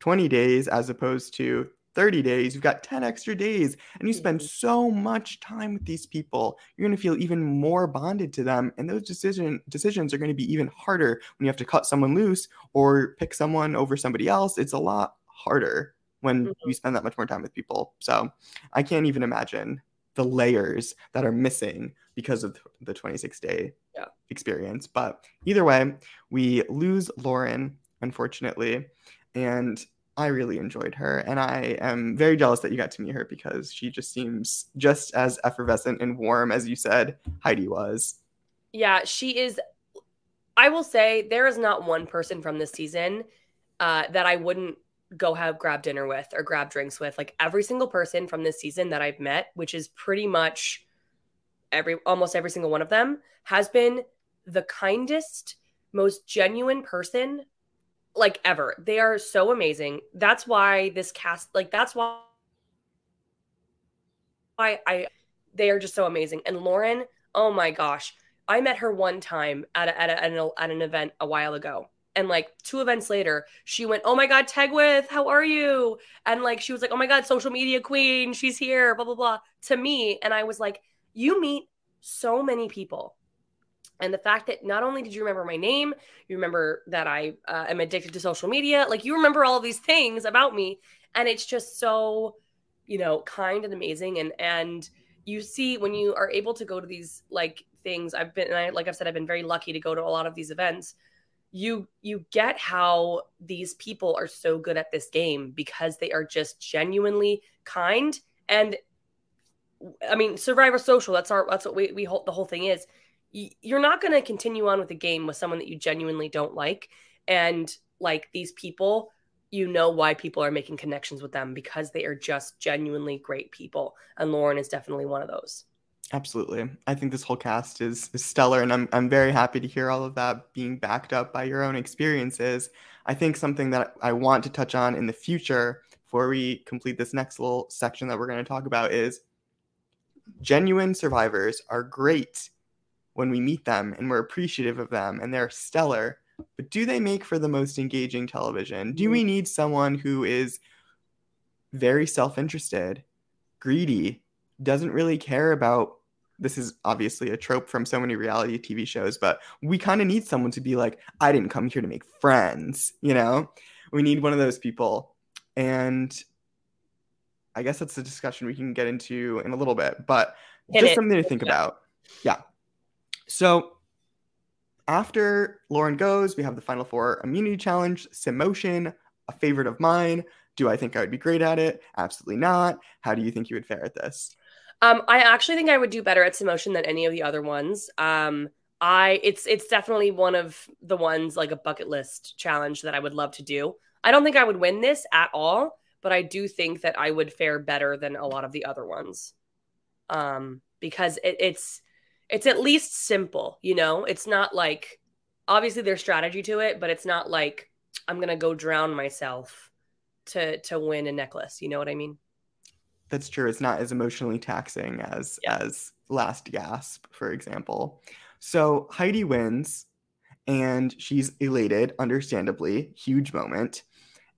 twenty days as opposed to thirty days. You've got ten extra days, and you spend so much time with these people. You're going to feel even more bonded to them, and those decision decisions are going to be even harder when you have to cut someone loose or pick someone over somebody else. It's a lot harder when mm-hmm. you spend that much more time with people. So I can't even imagine the layers that are missing because of the twenty-six day yeah. experience. But either way, we lose Lauren, unfortunately, and I really enjoyed her, and I am very jealous that you got to meet her, because she just seems just as effervescent and warm as you said Heidi was. Yeah, she is. I will say there is not one person from this season uh, that I wouldn't go have grab dinner with or grab drinks with. Like, every single person from this season that I've met, which is pretty much every, almost every single one of them, has been the kindest, most genuine person like ever. They are so amazing. That's why this cast, like, that's why I, I, they are just so amazing. And Lauren, oh my gosh, I met her one time at a, at, a, at, an, at an event a while ago. And like two events later, she went, oh my God, Tegwyth, how are you? And like, she was like, oh my God, social media queen, she's here, blah, blah, blah, to me. And I was like, you meet so many people. And the fact that not only did you remember my name, you remember that I uh, am addicted to social media. Like, you remember all of these things about me. And it's just so, you know, kind and amazing. And and you see when you are able to go to these, like, things, I've been, and I, like I've said, I've been very lucky to go to a lot of these events. You, you get how these people are so good at this game, because they are just genuinely kind. And I mean, Survivor Social, that's our, that's what we, we hold, the whole thing is. You're not going to continue on with a game with someone that you genuinely don't like. And like these people, you know why people are making connections with them, because they are just genuinely great people. And Lauren is definitely one of those. Absolutely. I think this whole cast is, is stellar. And I'm I'm very happy to hear all of that being backed up by your own experiences. I think something that I want to touch on in the future before we complete this next little section that we're going to talk about is genuine survivors are great when we meet them and we're appreciative of them and they're stellar, but do they make for the most engaging television? Do we need someone who is very self-interested, greedy, doesn't really care about this is obviously a trope from so many reality T V shows, but we kind of need someone to be like, I didn't come here to make friends, you know? We need one of those people. And I guess that's a discussion we can get into in a little bit, but Hit just it. something to think about. Yeah. So after Lauren goes, we have the Final Four immunity challenge, Simotion, a favorite of mine. Do I think I would be great at it? Absolutely not. How do you think you would fare at this? Um, I actually think I would do better at Simotion than any of the other ones. Um, I it's it's definitely one of the ones, like a bucket list challenge, that I would love to do. I don't think I would win this at all, but I do think that I would fare better than a lot of the other ones, um, because it, it's it's at least simple. You know, it's not like, obviously there's strategy to it, but it's not like I'm gonna go drown myself to to win a necklace. You know what I mean? That's true. It's not as emotionally taxing as yeah. as Last Gasp, for example. So Heidi wins, and she's elated, understandably. Huge moment.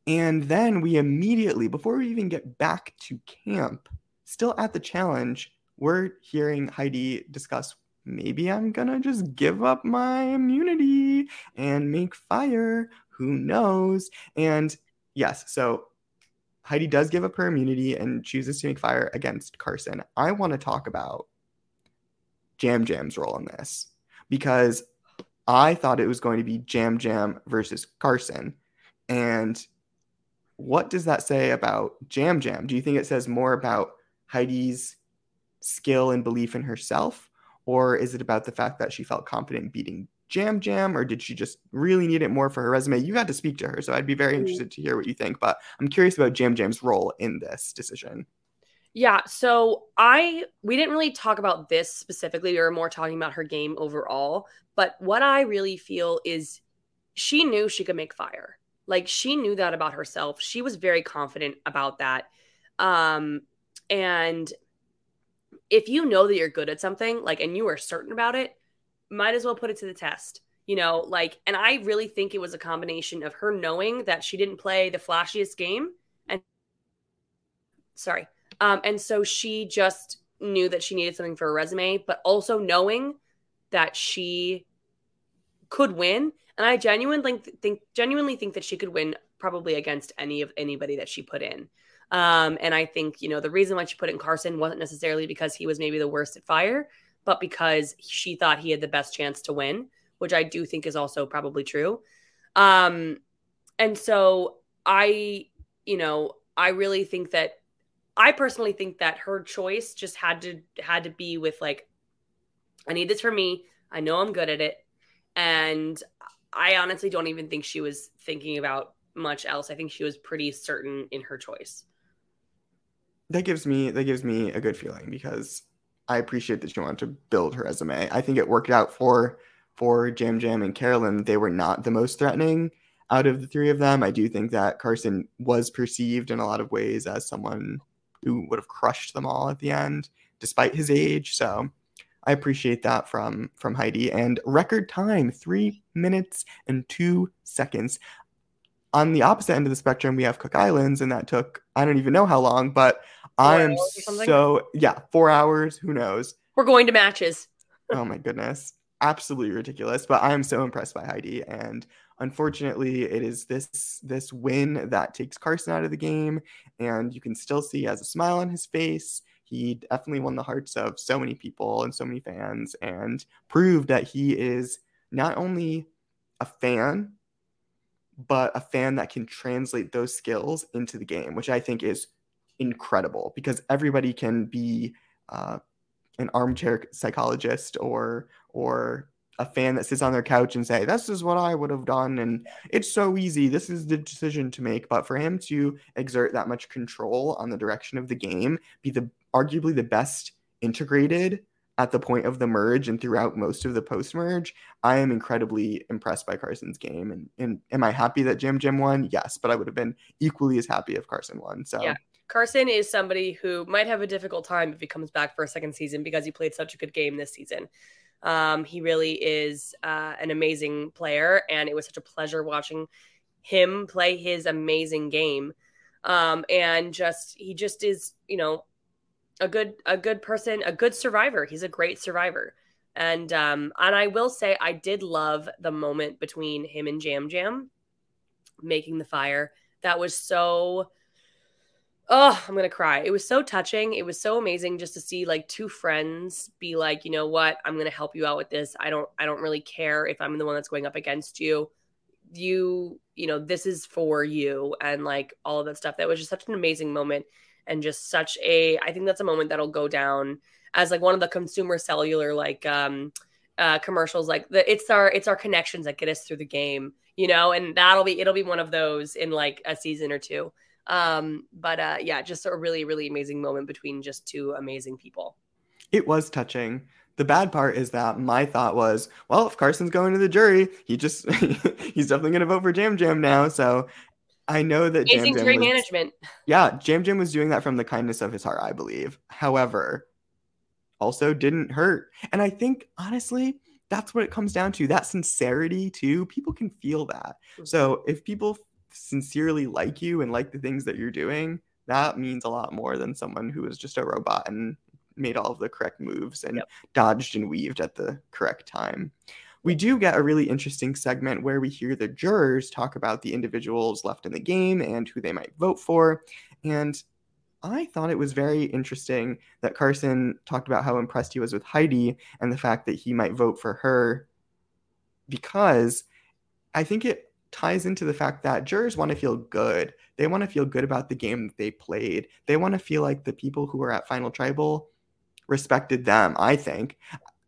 And then we immediately, before we even get back to camp, still at the challenge, we're hearing Heidi discuss, maybe I'm going to just give up my immunity and make fire. Who knows? And yes, so Heidi does give up her immunity and chooses to make fire against Carson. I want to talk about Jam Jam's role in this, because I thought it was going to be Jam Jam versus Carson. And what does that say about Jam Jam? Do you think it says more about Heidi's skill and belief in herself? Or is it about the fact that she felt confident beating Jam Jam, or did she just really need it more for her resume? You got to speak to her, so I'd be very interested to hear what you think, but I'm curious about Jam Jam's role in this decision. Yeah, so I we didn't really talk about this specifically. We were more talking about her game overall, but what I really feel is she knew she could make fire. Like, she knew that about herself. She was very confident about that. Um, and if you know that you're good at something, like, and you are certain about it, might as well put it to the test, you know, like, and I really think it was a combination of her knowing that she didn't play the flashiest game and sorry. Um, and so she just knew that she needed something for her resume, but also knowing that she could win. And I genuinely think, genuinely think that she could win probably against any of anybody that she put in. Um, and I think, you know, the reason why she put in Carson wasn't necessarily because he was maybe the worst at fire, but because she thought he had the best chance to win, which I do think is also probably true. Um, and so I, you know, I really think that, I personally think that her choice just had to, had to be with, like, I need this for me. I know I'm good at it. And I honestly don't even think she was thinking about much else. I think she was pretty certain in her choice. That gives me, that gives me a good feeling, because I appreciate that she wanted to build her resume. I think it worked out for for Jam Jam and Carolyn. They were not the most threatening out of the three of them. I do think that Carson was perceived in a lot of ways as someone who would have crushed them all at the end, despite his age. So I appreciate that from, from Heidi. And record time, three minutes and two seconds. On the opposite end of the spectrum, we have Cook Islands, and that took, I don't even know how long, but I am so, yeah, four hours. Who knows? We're going to matches. Oh my goodness. Absolutely ridiculous. But I am so impressed by Heidi. And unfortunately, it is this, this win that takes Carson out of the game. And you can still see he has a smile on his face. He definitely won the hearts of so many people and so many fans, and proved that he is not only a fan, but a fan that can translate those skills into the game, which I think is incredible, because everybody can be uh, an armchair psychologist or or a fan that sits on their couch and say, this is what I would have done, and it's so easy, this is the decision to make. But for him to exert that much control on the direction of the game, be the arguably the best integrated at the point of the merge and throughout most of the post-merge, I am incredibly impressed by Carson's game. And, and am I happy that Jam Jam won? Yes, but I would have been equally as happy if Carson won. So yeah. Carson is somebody who might have a difficult time if he comes back for a second season, because he played such a good game this season. Um, he really is uh, an amazing player, and it was such a pleasure watching him play his amazing game. Um, and just he just is, you know, a good, a good person, a good survivor. He's a great survivor. And, um, and I will say, I did love the moment between him and Jam Jam making the fire. That was so, oh, I'm going to cry. It was so touching. It was so amazing just to see like two friends be like, you know what, I'm going to help you out with this. I don't, I don't really care if I'm the one that's going up against you. You, you know, this is for you. And like all of that stuff. That was just such an amazing moment. And just such a, I think that's a moment that'll go down as like one of the consumer cellular, like um, uh, commercials, like the, it's our, it's our connections that get us through the game, you know, and that'll be, it'll be one of those in like a season or two. Um, but uh, yeah, just a really, really amazing moment between just two amazing people. It was touching. The bad part is that my thought was, well, if Carson's going to the jury, he just, he's definitely going to vote for Jam Jam now. So I know that Jam Jam was, management. Yeah, Jam Jam was doing that from the kindness of his heart, I believe. However, also didn't hurt. And I think, honestly, that's what it comes down to. That sincerity, too. People can feel that. Mm-hmm. So if people sincerely like you and like the things that you're doing, that means a lot more than someone who is just a robot and made all of the correct moves and yep. dodged and weaved at the correct time. We do get a really interesting segment where we hear the jurors talk about the individuals left in the game and who they might vote for. And I thought it was very interesting that Carson talked about how impressed he was with Heidi and the fact that he might vote for her, because I think it ties into the fact that jurors want to feel good. They want to feel good about the game that they played. They want to feel like the people who were at Final Tribal respected them, I think.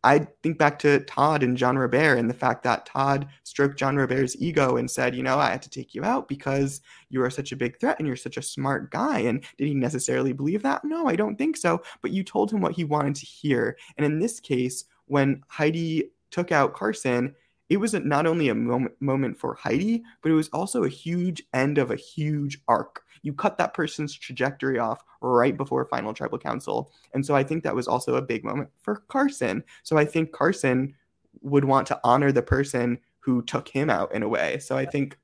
I think back to Todd and John Robert and the fact that Todd stroked John Robert's ego and said, you know, I had to take you out because you are such a big threat and you're such a smart guy. And did he necessarily believe that? No, I don't think so. But you told him what he wanted to hear. And in this case, when Heidi took out Carson, it was not only a moment, moment for Heidi, but it was also a huge end of a huge arc. You cut that person's trajectory off right before Final Tribal Council. And so I think that was also a big moment for Carson. So I think Carson would want to honor the person who took him out in a way. So I think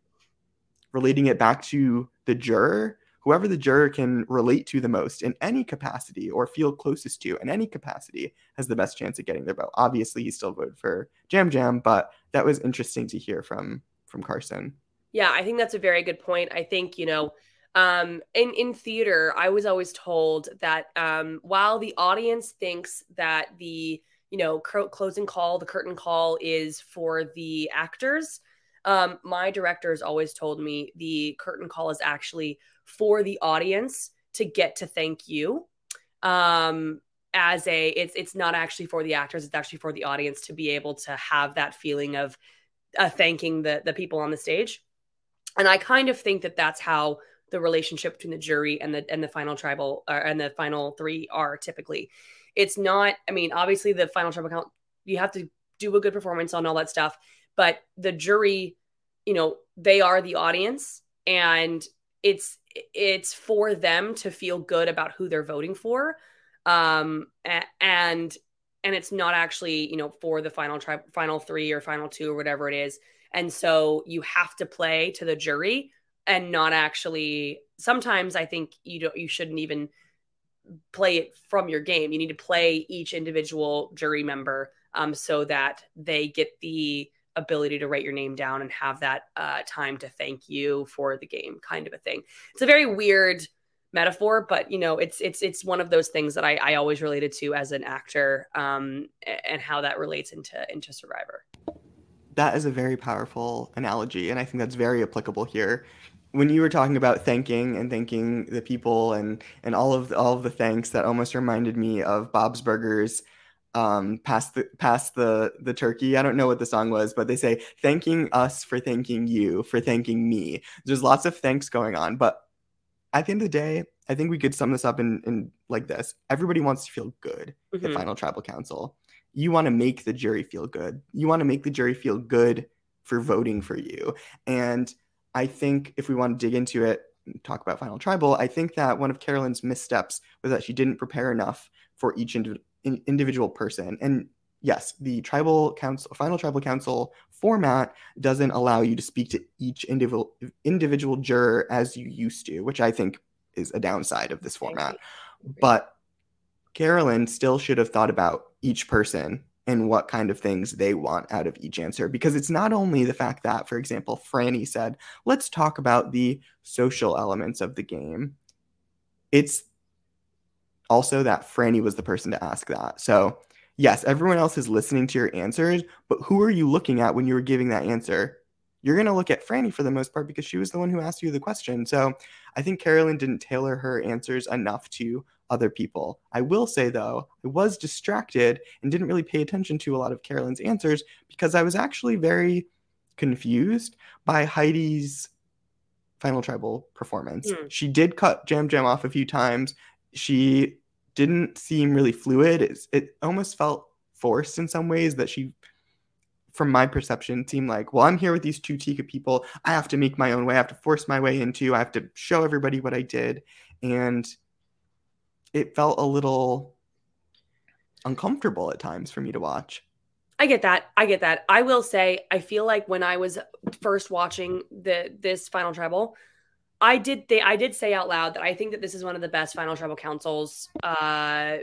relating it back to the juror, whoever the juror can relate to the most in any capacity or feel closest to in any capacity has the best chance of getting their vote. Obviously, he still voted for Jam Jam, but that was interesting to hear from from Carson. Yeah, I think that's a very good point. I think, you know, um, in, in theater, I was always told that um, while the audience thinks that the, you know, cur- closing call, the curtain call is for the actors, um, my directors always told me the curtain call is actually for the audience to get to thank you. Um, as a, it's, it's not actually for the actors. It's actually for the audience to be able to have that feeling of uh, thanking the, the people on the stage. And I kind of think that that's how the relationship between the jury and the, and the final tribal uh, and the final three are typically. It's not, I mean, obviously the final tribal count, you have to do a good performance on all that stuff, but the jury, you know, they are the audience, and it's, it's for them to feel good about who they're voting for. Um, and, and it's not actually, you know, for the final tri- final three or final two or whatever it is. And so you have to play to the jury and not actually, sometimes I think you don't, you shouldn't even play it from your game. You need to play each individual jury member um, so that they get the ability to write your name down and have that uh, time to thank you for the game, kind of a thing. It's a very weird metaphor, but you know, it's, it's, it's one of those things that I, I always related to as an actor um, and how that relates into, into Survivor. That is a very powerful analogy. And I think that's very applicable here. When you were talking about thanking and thanking the people and, and all of the, all of the thanks, that almost reminded me of Bob's Burgers, um past the past the the turkey. I don't know what the song was, but they say thanking us for thanking you for thanking me. There's lots of thanks going on, but at the end of the day, I think we could sum this up in, in like this. Everybody wants to feel good mm-hmm. at Final Tribal Council. You want to make the jury feel good. You want to make the jury feel good for voting for you. And I think if we want to dig into it, talk about Final Tribal, I think that one of Carolyn's missteps was that she didn't prepare enough for each individual an individual person. And yes, the tribal council, final tribal council format doesn't allow you to speak to each individual individual juror as you used to, which I think is a downside of this format. But Carolyn still should have thought about each person and what kind of things they want out of each answer. Because it's not only the fact that, for example, Franny said, let's talk about the social elements of the game. It's also that Franny was the person to ask that. So yes, everyone else is listening to your answers, but who are you looking at when you were giving that answer? You're going to look at Franny for the most part because she was the one who asked you the question. So I think Carolyn didn't tailor her answers enough to other people. I will say, though, I was distracted and didn't really pay attention to a lot of Carolyn's answers because I was actually very confused by Heidi's final tribal performance. Mm. She did cut Jam Jam off a few times. She didn't seem really fluid. It, it almost felt forced in some ways that she, from my perception, seemed like, well, I'm here with these two Tika people. I have to make my own way. I have to force my way into. I have to show everybody what I did. And it felt a little uncomfortable at times for me to watch. I get that. I get that. I will say, I feel like when I was first watching the this Final Tribal, I did th- I did say out loud that I think that this is one of the best Final Tribal Councils, uh,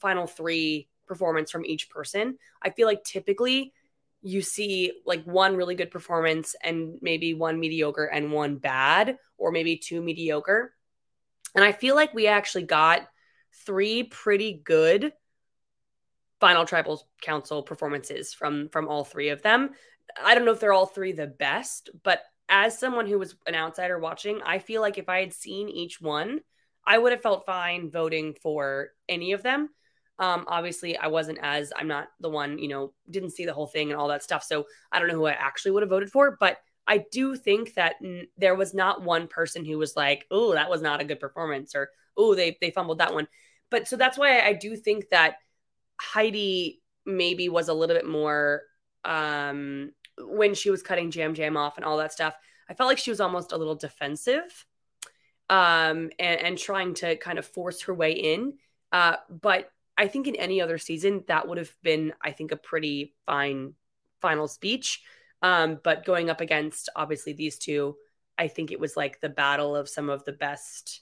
Final Three performance from each person. I feel like typically you see like one really good performance and maybe one mediocre and one bad, or maybe two mediocre. And I feel like we actually got three pretty good Final Tribal Council performances from from all three of them. I don't know if they're all three the best, but as someone who was an outsider watching, I feel like if I had seen each one, I would have felt fine voting for any of them. Um, obviously, I wasn't as, I'm not the one, you know, didn't see the whole thing and all that stuff. So I don't know who I actually would have voted for, but I do think that n- there was not one person who was like, oh, that was not a good performance, or, oh, they they fumbled that one. But so that's why I do think that Heidi maybe was a little bit more, um, when she was cutting Jam Jam off and all that stuff, I felt like she was almost a little defensive, um, and, and trying to kind of force her way in. Uh, but I think in any other season, that would have been, I think, a pretty fine final speech. Um, but going up against, obviously, these two, I think it was like the battle of some of the best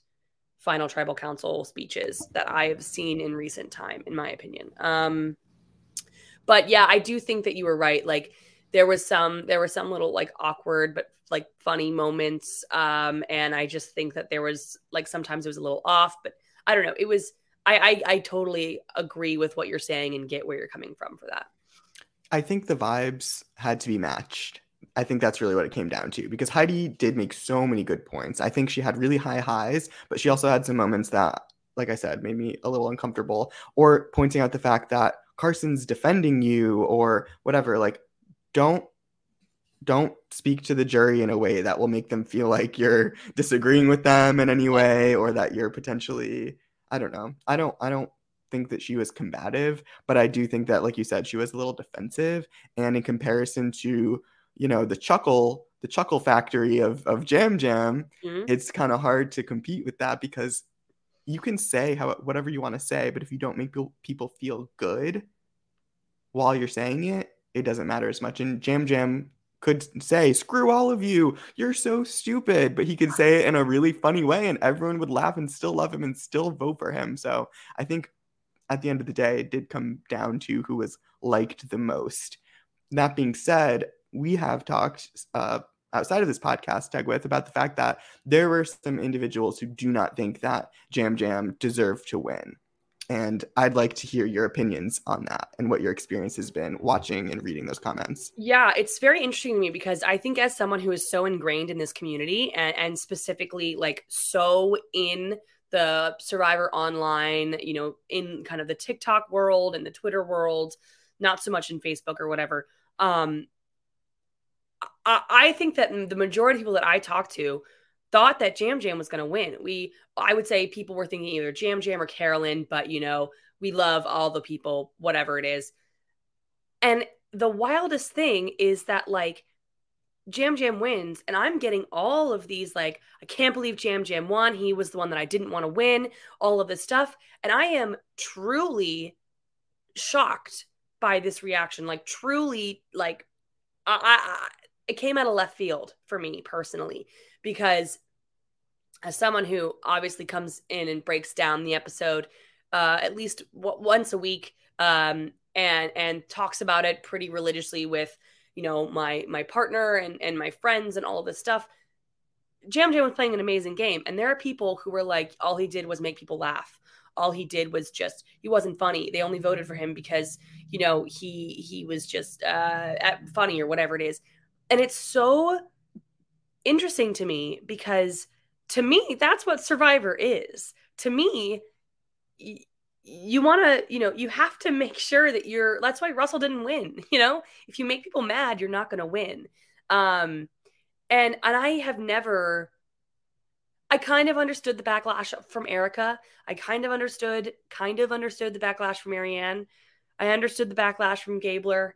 Final Tribal Council speeches that I have seen in recent time, in my opinion. Um, but yeah, I do think that you were right. Like there was some, there were some little like awkward, but like funny moments. Um, and I just think that there was like, sometimes it was a little off, but I don't know. It was, I, I, I totally agree with what you're saying and get where you're coming from for that. I think the vibes had to be matched. I think that's really what it came down to, because Heidi did make so many good points. I think she had really high highs, but she also had some moments that, like I said, made me a little uncomfortable, or pointing out the fact that Carson's defending you or whatever. Like, don't, don't speak to the jury in a way that will make them feel like you're disagreeing with them in any way, or that you're potentially, I don't know. I don't, I don't think that she was combative, but I do think that, like you said, she was a little defensive, and in comparison to, you know, the chuckle, the chuckle factory of, of Jam Jam, mm-hmm. It's kind of hard to compete with that, because you can say how, whatever you want to say, but if you don't make people feel good while you're saying it, it doesn't matter as much. And Jam Jam could say, screw all of you, you're so stupid, but he could say it in a really funny way and everyone would laugh and still love him and still vote for him. So I think at the end of the day, it did come down to who was liked the most. That being said, we have talked uh, outside of this podcast, Tegwyth, about the fact that there were some individuals who do not think that Jam Jam deserved to win. And I'd like to hear your opinions on that and what your experience has been watching and reading those comments. Yeah, it's very interesting to me, because I think as someone who is so ingrained in this community and, and specifically like so in the Survivor Online, you know, in kind of the TikTok world and the Twitter world, not so much in Facebook or whatever, um, I think that the majority of people that I talked to thought that Jam Jam was going to win. We, I would say people were thinking either Jam Jam or Carolyn, but, you know, we love all the people, whatever it is. And the wildest thing is that, like, Jam Jam wins, and I'm getting all of these, like, I can't believe Jam Jam won. He was the one that I didn't want to win, all of this stuff. And I am truly shocked by this reaction, like, truly, like, I... I it came out of left field for me personally, because as someone who obviously comes in and breaks down the episode uh, at least w- once a week, um, and and talks about it pretty religiously with, you know, my my partner and and my friends and all of this stuff. Jam Jam was playing an amazing game, and there are people who were like, all he did was make people laugh. All he did was just, he wasn't funny. They only voted for him because, you know, he he was just uh, funny or whatever it is. And it's so interesting to me because, to me, that's what Survivor is. To me, y- you want to, you know, you have to make sure that you're, that's why Russell didn't win. You know, if you make people mad, you're not going to win. Um, and and I have never, I kind of understood the backlash from Erica. I kind of understood, kind of understood the backlash from Marianne. I understood the backlash from Gabler.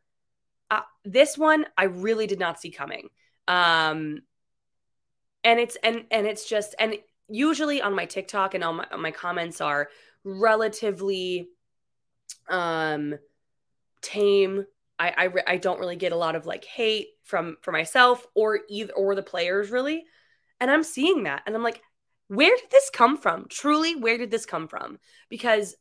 Uh, this one, I really did not see coming. Um, and it's, and, and it's just, and usually on my TikTok and all my, my comments are relatively, um, tame. I, I, re- I don't really get a lot of like hate from, for myself or either, or the players really. And I'm seeing that. And I'm like, where did this come from? Truly, where did this come from? Because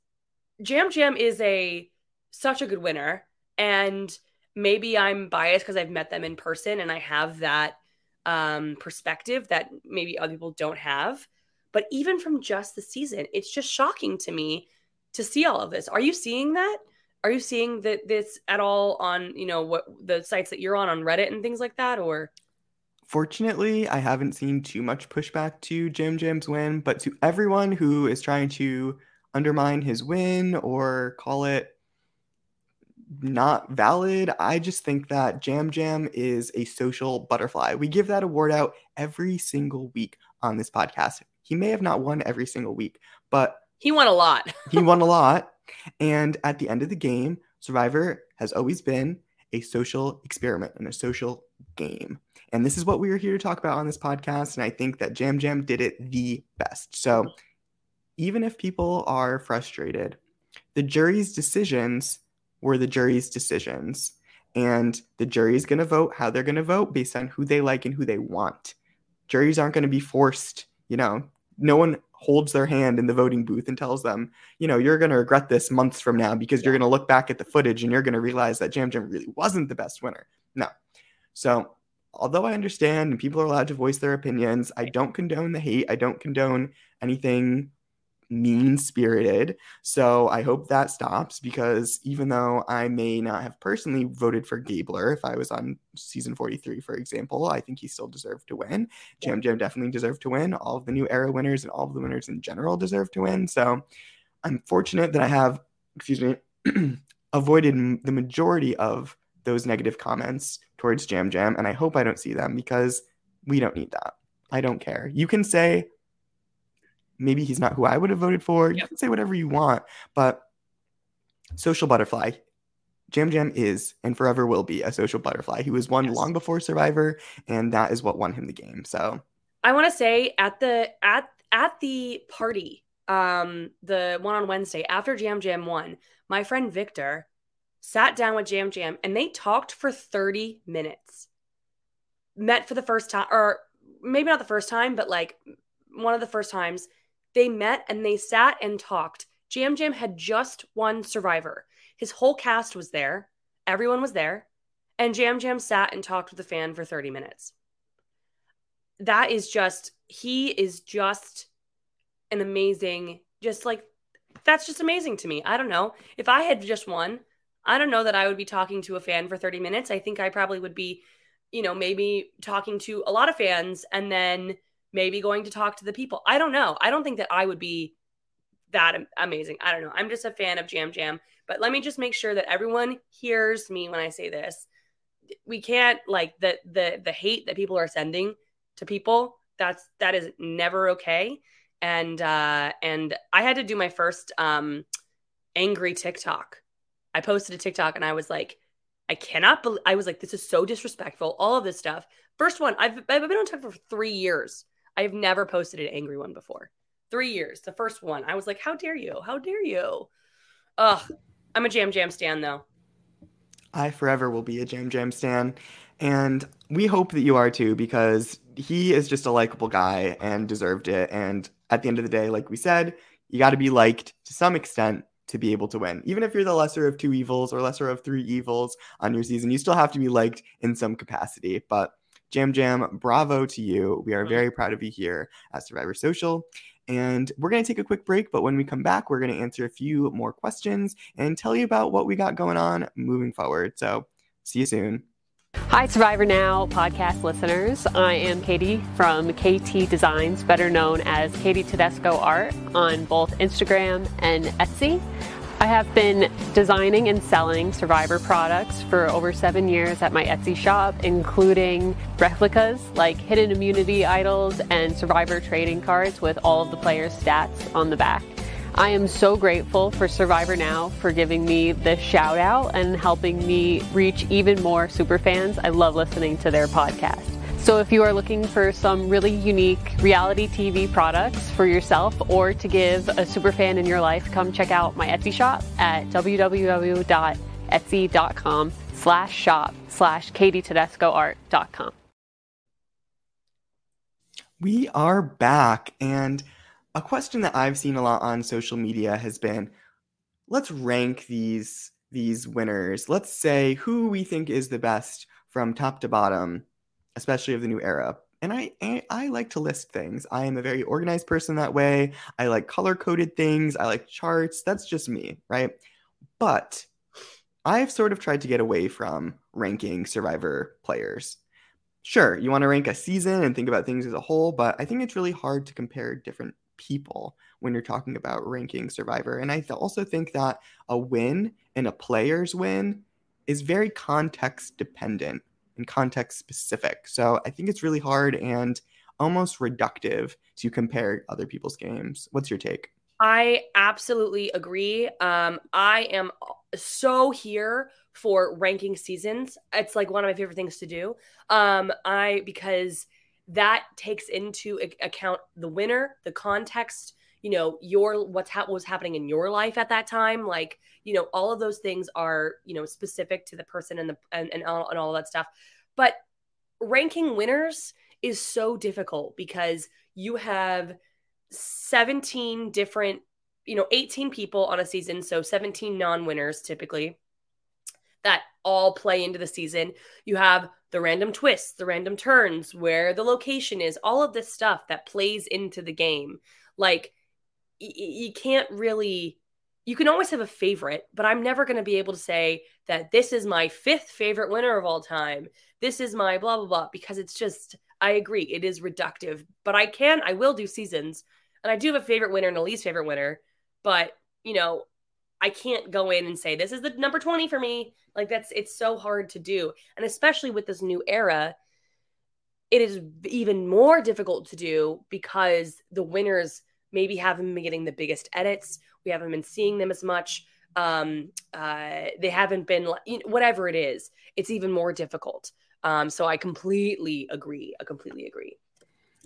Jam Jam is a, such a good winner. And maybe I'm biased because I've met them in person and I have that um, perspective that maybe other people don't have. But even from just the season, it's just shocking to me to see all of this. Are you seeing that? Are you seeing that this at all on, you know, what the sites that you're on, on Reddit and things like that? Or fortunately, I haven't seen too much pushback to Jam Jam's win, but to everyone who is trying to undermine his win or call it not valid, I just think that Jam Jam is a social butterfly. We give that award out every single week on this podcast. He may have not won every single week, but he won a lot. He won a lot. And at the end of the game, Survivor has always been a social experiment and a social game. And this is what we are here to talk about on this podcast. And I think that Jam Jam did it the best. So even if people are frustrated, the jury's decisions were the jury's decisions. And the jury's going to vote how they're going to vote based on who they like and who they want. Juries aren't going to be forced, you know, no one holds their hand in the voting booth and tells them, you know, you're going to regret this months from now because you're going to look back at the footage and you're going to realize that Jam Jam really wasn't the best winner. No. So although I understand and people are allowed to voice their opinions, I don't condone the hate. I don't condone anything mean-spirited. So I hope that stops because even though I may not have personally voted for Gabler, if I was on season forty-three, for example, I think he still deserved to win. Yeah. Jam Jam definitely deserved to win. All of the new era winners and all of the winners in general deserve to win. So I'm fortunate that I have, excuse me, avoided the majority of those negative comments towards Jam Jam. And I hope I don't see them because we don't need that. I don't care. You can say, maybe he's not who I would have voted for. Yep. You can say whatever you want, but social butterfly. Jam Jam is and forever will be a social butterfly. He was one yes. long before Survivor, and that is what won him the game. So I want to say at the at at the party, um, the one on Wednesday after Jam Jam won, my friend Victor sat down with Jam Jam and they talked for thirty minutes. Met for the first time, or maybe not the first time, but like one of the first times. They met and they sat and talked. Jam Jam had just won Survivor. His whole cast was there. Everyone was there. And Jam Jam sat and talked with the fan for thirty minutes. That is just, he is just an amazing, just like, that's just amazing to me. I don't know. If I had just won, I don't know that I would be talking to a fan for thirty minutes. I think I probably would be, you know, maybe talking to a lot of fans and then maybe going to talk to the people. I don't know. I don't think that I would be that amazing. I don't know. I'm just a fan of Jam Jam. But let me just make sure that everyone hears me when I say this. We can't, like, the the the hate that people are sending to people, that's that is never okay. And uh, and I had to do my first um, angry TikTok. I posted a TikTok and I was like, I cannot believe, I was like, this is so disrespectful, all of this stuff. First one, I've, I've been on TikTok for three years. I've never posted an angry one before. Three years. The first one. I was like, how dare you? How dare you? Ugh. I'm a Jam Jam stan, though. I forever will be a Jam Jam stan. And we hope that you are, too, because he is just a likable guy and deserved it. And at the end of the day, like we said, You got to be liked to some extent to be able to win. Even if you're the lesser of two evils or lesser of three evils on your season, you still have to be liked in some capacity. But Jam Jam, bravo to you. We are very proud of you here at Survivor Social. And we're going to take a quick break, but when we come back, we're going to answer a few more questions and tell you about what we got going on moving forward. So see you soon. Hi, Survivor Now podcast listeners. I am Katie from K T Designs, better known as Katie Tedesco Art on both Instagram and Etsy. I have been designing and selling Survivor products for over seven years at my Etsy shop, including replicas like hidden immunity idols and Survivor trading cards with all of the players' stats on the back. I am so grateful for Survivor Now for giving me this shout out and helping me reach even more superfans. I love listening to their podcast. So if you are looking for some really unique reality T V products for yourself or to give a superfan in your life, come check out my Etsy shop at www.etsy.com slash shop slash katietedescoart.com. We are back, and a question that I've seen a lot on social media has been, let's rank these, these winners. Let's say who we think is the best from top to bottom, especially of the new era. And I, I like to list things. I am a very organized person that way. I like color-coded things. I like charts. That's just me, right? But I've sort of tried to get away from ranking Survivor players. Sure, you want to rank a season and think about things as a whole, but I think it's really hard to compare different people when you're talking about ranking Survivor. And I th- also think that a win and a player's win is very context-dependent and context specific. So I think it's really hard and almost reductive to compare other people's games. What's your take? I absolutely agree. Um, I am so here for ranking seasons. It's like one of my favorite things to do. Um, I, because that takes into account the winner, the context, you know, your, what's ha- what was happening in your life at that time. Like, you know, all of those things are, you know, specific to the person and the, and, and all, and all that stuff. But ranking winners is so difficult because you have seventeen different, you know, eighteen people on a season. So seventeen non-winners typically that all play into the season. You have the random twists, the random turns, where the location is, all of this stuff that plays into the game. Like, you can't really, you can always have a favorite, but I'm never going to be able to say that this is my fifth favorite winner of all time. This is my blah, blah, blah, because it's just, I agree, it is reductive, but I can, I will do seasons, and I do have a favorite winner and a least favorite winner, but, you know, I can't go in and say, this is the number twenty for me. Like, that's, it's so hard to do. And especially with this new era, it is even more difficult to do because the winners maybe haven't been getting the biggest edits. We haven't been seeing them as much. Um, uh, they haven't been, you know, whatever it is, it's even more difficult. Um, so I completely agree. I completely agree.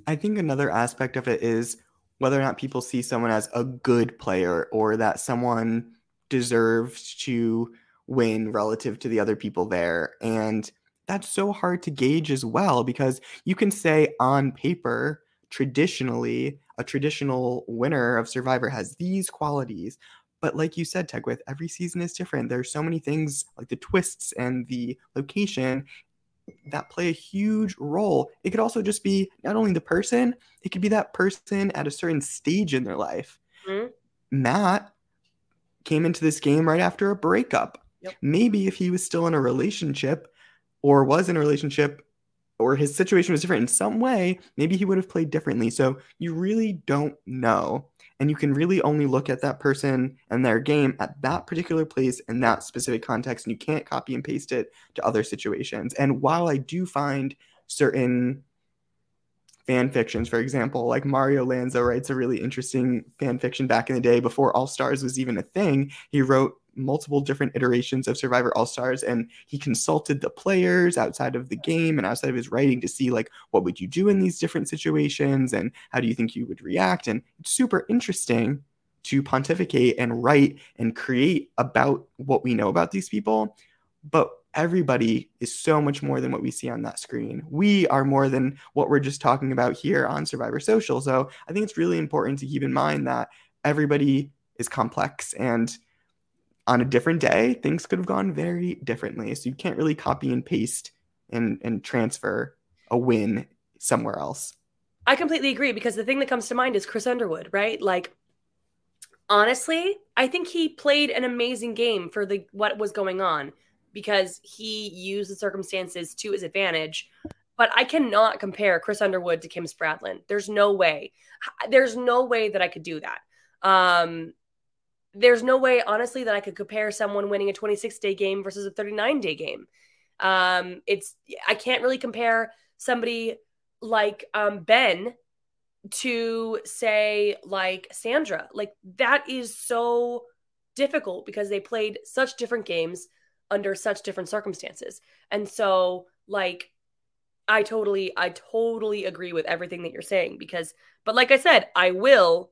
I think another aspect of it is whether or not people see someone as a good player or that someone deserves to win relative to the other people there. And that's so hard to gauge as well, because you can say on paper, traditionally, a traditional winner of Survivor has these qualities. But like you said, Tegwyth, every season is different. There's so many things like the twists and the location that play a huge role. It could also just be not only the person, it could be that person at a certain stage in their life. Mm-hmm. Matt came into this game right after a breakup. Yep. Maybe if he was still in a relationship, or was in a relationship, or his situation was different in some way, maybe he would have played differently. So you really don't know. And you can really only look at that person and their game at that particular place in that specific context. And you can't copy and paste it to other situations. And while I do find certain fan fictions, for example, like Mario Lanza writes a really interesting fan fiction back in the day before All Stars was even a thing. He wrote multiple different iterations of Survivor All-Stars, and he consulted the players outside of the game and outside of his writing to see, like, what would you do in these different situations and how do you think you would react? And it's super interesting to pontificate and write and create about what we know about these people, but everybody is so much more than what we see on that screen. We are more than what we're just talking about here on Survivor Social. So I think it's really important to keep in mind that everybody is complex, and on a different day, things could have gone very differently. So you can't really copy and paste and, and transfer a win somewhere else. I completely agree, because the thing that comes to mind is Chris Underwood, right? Like, honestly, I think he played an amazing game for the what was going on, because he used the circumstances to his advantage. But I cannot compare Chris Underwood to Kim Spradlin. There's no way. There's no way that I could do that. Um, there's no way, honestly, that I could compare someone winning a twenty-six day game versus a thirty-nine day game. Um, it's I can't really compare somebody like um, Ben to, say, like Sandra. Like, that is so difficult because they played such different games under such different circumstances. And so, like, I totally, I totally agree with everything that you're saying, because, but like I said, I will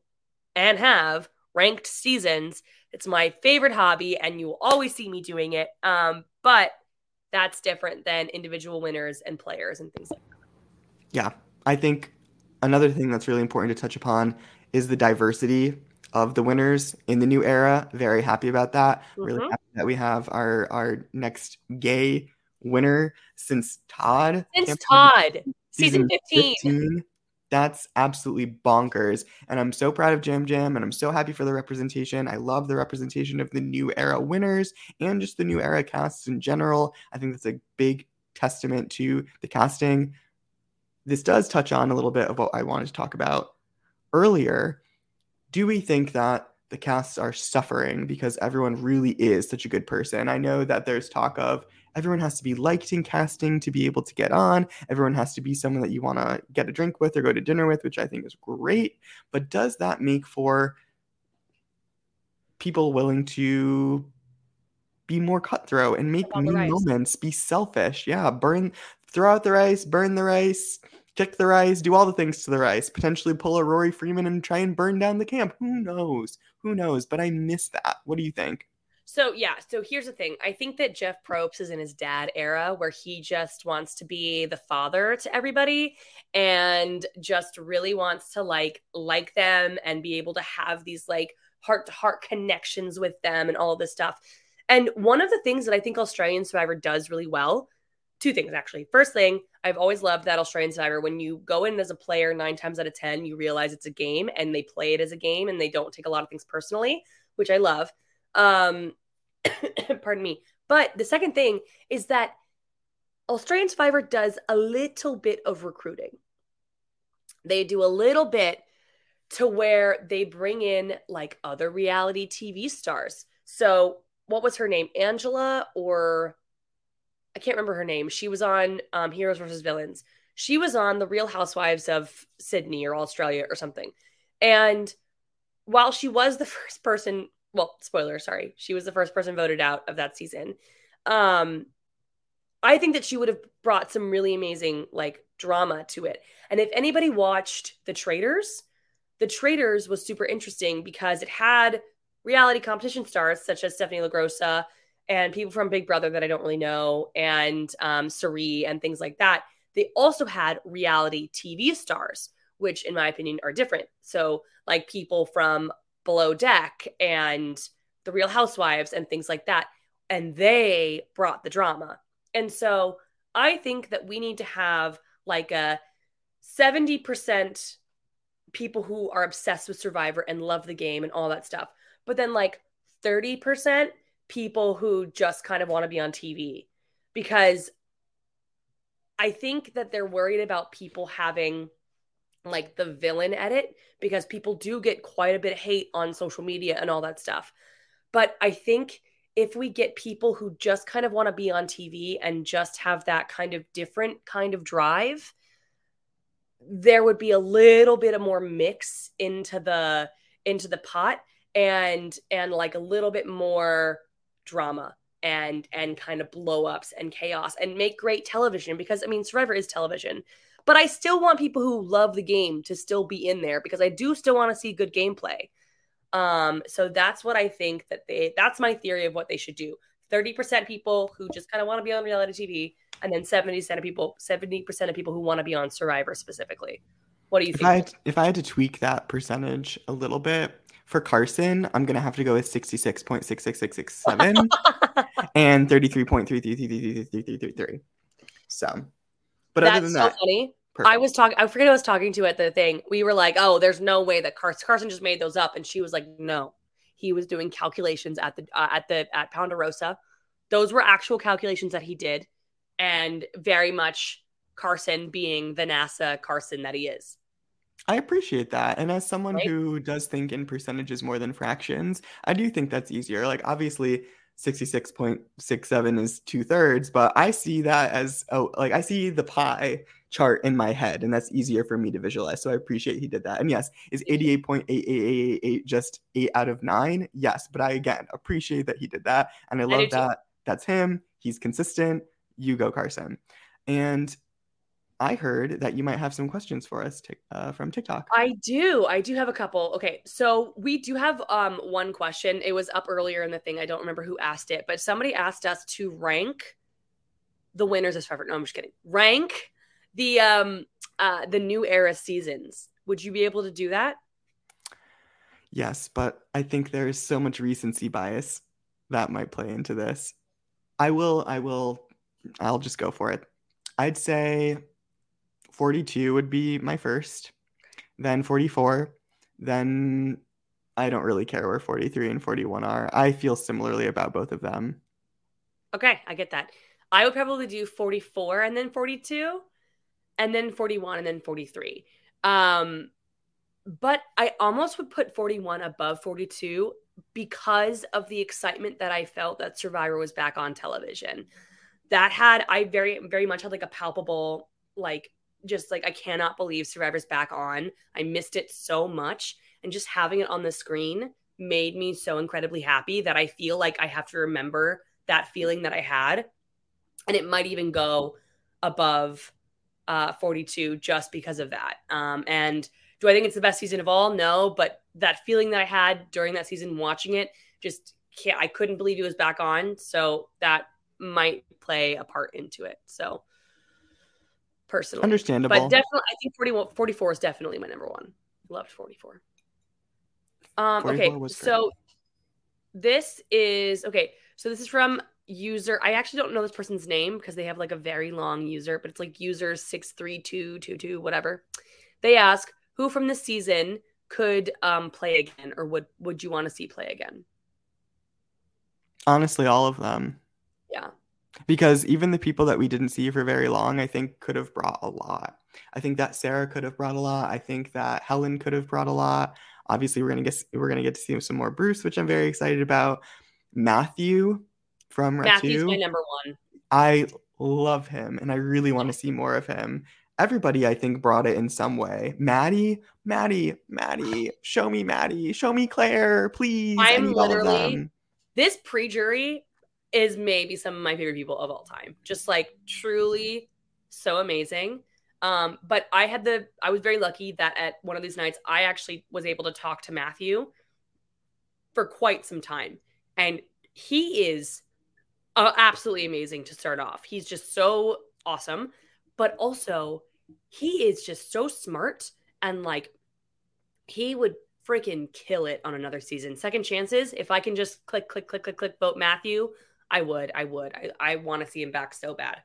and have ranked seasons. It's my favorite hobby and you will always see me doing it. Um, but that's different than individual winners and players and things like that. Yeah. I think another thing that's really important to touch upon is the diversity of the winners in the new era. Very happy about that. Mm-hmm. Really happy that we have our, our next gay winner since Todd. Since Todd, season, season fifteen. fifteen. That's absolutely bonkers. And I'm so proud of Jam Jam, and I'm so happy for the representation. I love the representation of the new era winners and just the new era casts in general. I think that's a big testament to the casting. This does touch on a little bit of what I wanted to talk about earlier. Do we think that the casts are suffering because everyone really is such a good person? I know that there's talk of everyone has to be liked in casting to be able to get on. Everyone has to be someone that you want to get a drink with or go to dinner with, which I think is great. But does that make for people willing to be more cutthroat and make new moments, be selfish? Yeah, burn, throw out the rice, burn the rice, kick the rice, do all the things to the rice, potentially pull a Rory Freeman and try and burn down the camp. Who knows? Who knows? But I miss that. What do you think? So, yeah. So here's the thing. I think that Jeff Probst is in his dad era where he just wants to be the father to everybody and just really wants to like, like them and be able to have these like heart to heart connections with them and all of this stuff. And one of the things that I think Australian Survivor does really well, two things actually. First thing, I've always loved that Australian Survivor, when you go in as a player nine times out of ten, you realize it's a game and they play it as a game and they don't take a lot of things personally, which I love. Um, pardon me. But the second thing is that Australian Survivor does a little bit of recruiting. They do a little bit to where they bring in like other reality T V stars. So what was her name? Angela, or I can't remember her name. She was on um, Heroes versus Villains. She was on The Real Housewives of Sydney or Australia or something. And while she was the first person, well, spoiler, sorry. She was the first person voted out of that season. Um, I think that she would have brought some really amazing like drama to it. And if anybody watched The Traitors, The Traitors was super interesting because it had reality competition stars such as Stephanie LaGrossa and people from Big Brother that I don't really know, and um, Sari and things like that. They also had reality T V stars, which in my opinion are different. So like people from Below Deck and The Real Housewives and things like that. And they brought the drama. And so I think that we need to have like a seventy percent people who are obsessed with Survivor and love the game and all that stuff. But then like thirty percent people who just kind of want to be on T V, because I think that they're worried about people having like the villain edit, because people do get quite a bit of hate on social media and all that stuff. But I think if we get people who just kind of want to be on T V and just have that kind of different kind of drive, there would be a little bit of more mix into the, into the pot and, and like a little bit more drama and, and kind of blow ups and chaos and make great television, because I mean, Survivor is television. But I still want people who love the game to still be in there, because I do still want to see good gameplay. Um, so that's what I think that they, that's my theory of what they should do. thirty percent people who just kind of want to be on reality T V, and then seventy percent of people, seventy percent of people who want to be on Survivor specifically. What do you think? If I, if I had to tweak that percentage a little bit, For Carson, I'm going to have to go with sixty-six point six six six six seven and thirty-three point three three three three three three three. So, but that's other than that, so funny. Perfect. I was talking, I forget I was talking to at the thing. We were like, oh, there's no way that Carson, Carson just made those up. And she was like, no, he was doing calculations at the, uh, at the, at Ponderosa. Those were actual calculations that he did. And very much Carson being the NASA Carson that he is. I appreciate that. And as someone right? who does think in percentages more than fractions, I do think that's easier. Like, obviously, sixty-six point six seven is two thirds, but I see that as, oh, like, I see the pie chart in my head, and that's easier for me to visualize. So I appreciate he did that. And yes, is eighty-eight point eight eight eight eight just eight out of nine? Yes. But I, again, appreciate that he did that. And I love that. That's him. He's consistent. You go, Carson. And I heard that you might have some questions for us t- uh, from TikTok. I do. I do have a couple. Okay. So we do have um, one question. It was up earlier in the thing. I don't remember who asked it, but somebody asked us to rank the winners of Survivor. No, I'm just kidding. Rank the um, uh, the new era seasons. Would you be able to do that? Yes, but I think there is so much recency bias that might play into this. I will. I will. I'll just go for it. I'd say forty-two would be my first, then forty-four, then I don't really care where forty-three and forty-one are. I feel similarly about both of them. Okay, I get that. I would probably do forty-four and then forty-two and then forty-one and then forty-three. Um, but I almost would put forty-one above forty-two because of the excitement that I felt that Survivor was back on television. That had, I very, very much had like a palpable, like, just like, I cannot believe Survivor's back on. I missed it so much. And just having it on the screen made me so incredibly happy that I feel like I have to remember that feeling that I had. And it might even go above uh, forty-two just because of that. Um, and do I think it's the best season of all? No, but that feeling that I had during that season watching it, just can't, I couldn't believe it was back on. So that might play a part into it. So personally, understandable, but definitely I think forty-one, forty-four is definitely my number one. Loved forty-four. Um forty-four, okay, so this is okay so this is from user, I actually don't know this person's name because they have like a very long user, but it's like user six three two two two, whatever. They ask, who from this season could um play again, or would would you want to see play again? Honestly, all of them. Yeah. Because even the people that we didn't see for very long, I think could have brought a lot. I think that Sarah could have brought a lot. I think that Helen could have brought a lot. Obviously, we're gonna get we're gonna get to see some more Bruce, which I'm very excited about. Matthew from Ratu. Matthew's my number one. I love him, and I really want to see more of him. Everybody, I think, brought it in some way. Maddie, Maddie, Maddie, show me Maddie, show me Claire, please. I'm literally this pre-jury is maybe some of my favorite people of all time. Just like truly so amazing. Um, but I had the, I was very lucky that at one of these nights, I actually was able to talk to Matthew for quite some time. And he is uh, absolutely amazing to start off. He's just so awesome, but also he is just so smart, and like he would freaking kill it on another season. Second chances, if I can just click, click, click, click, click, vote Matthew, I would, I would. I, I want to see him back so bad.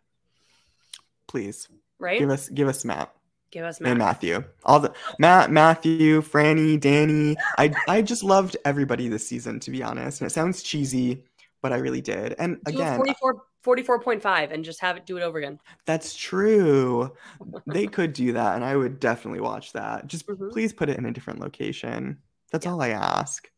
Please. Right? Give us give us Matt. Give us Matt. And Matthew. All the Matt, Matthew, Franny, Danny. I I just loved everybody this season, to be honest. And it sounds cheesy, but I really did. And again, forty-four, forty-four point five and just have it do it over again. That's true. They could do that, and I would definitely watch that. Just mm-hmm. please put it in a different location. That's yeah. all I ask.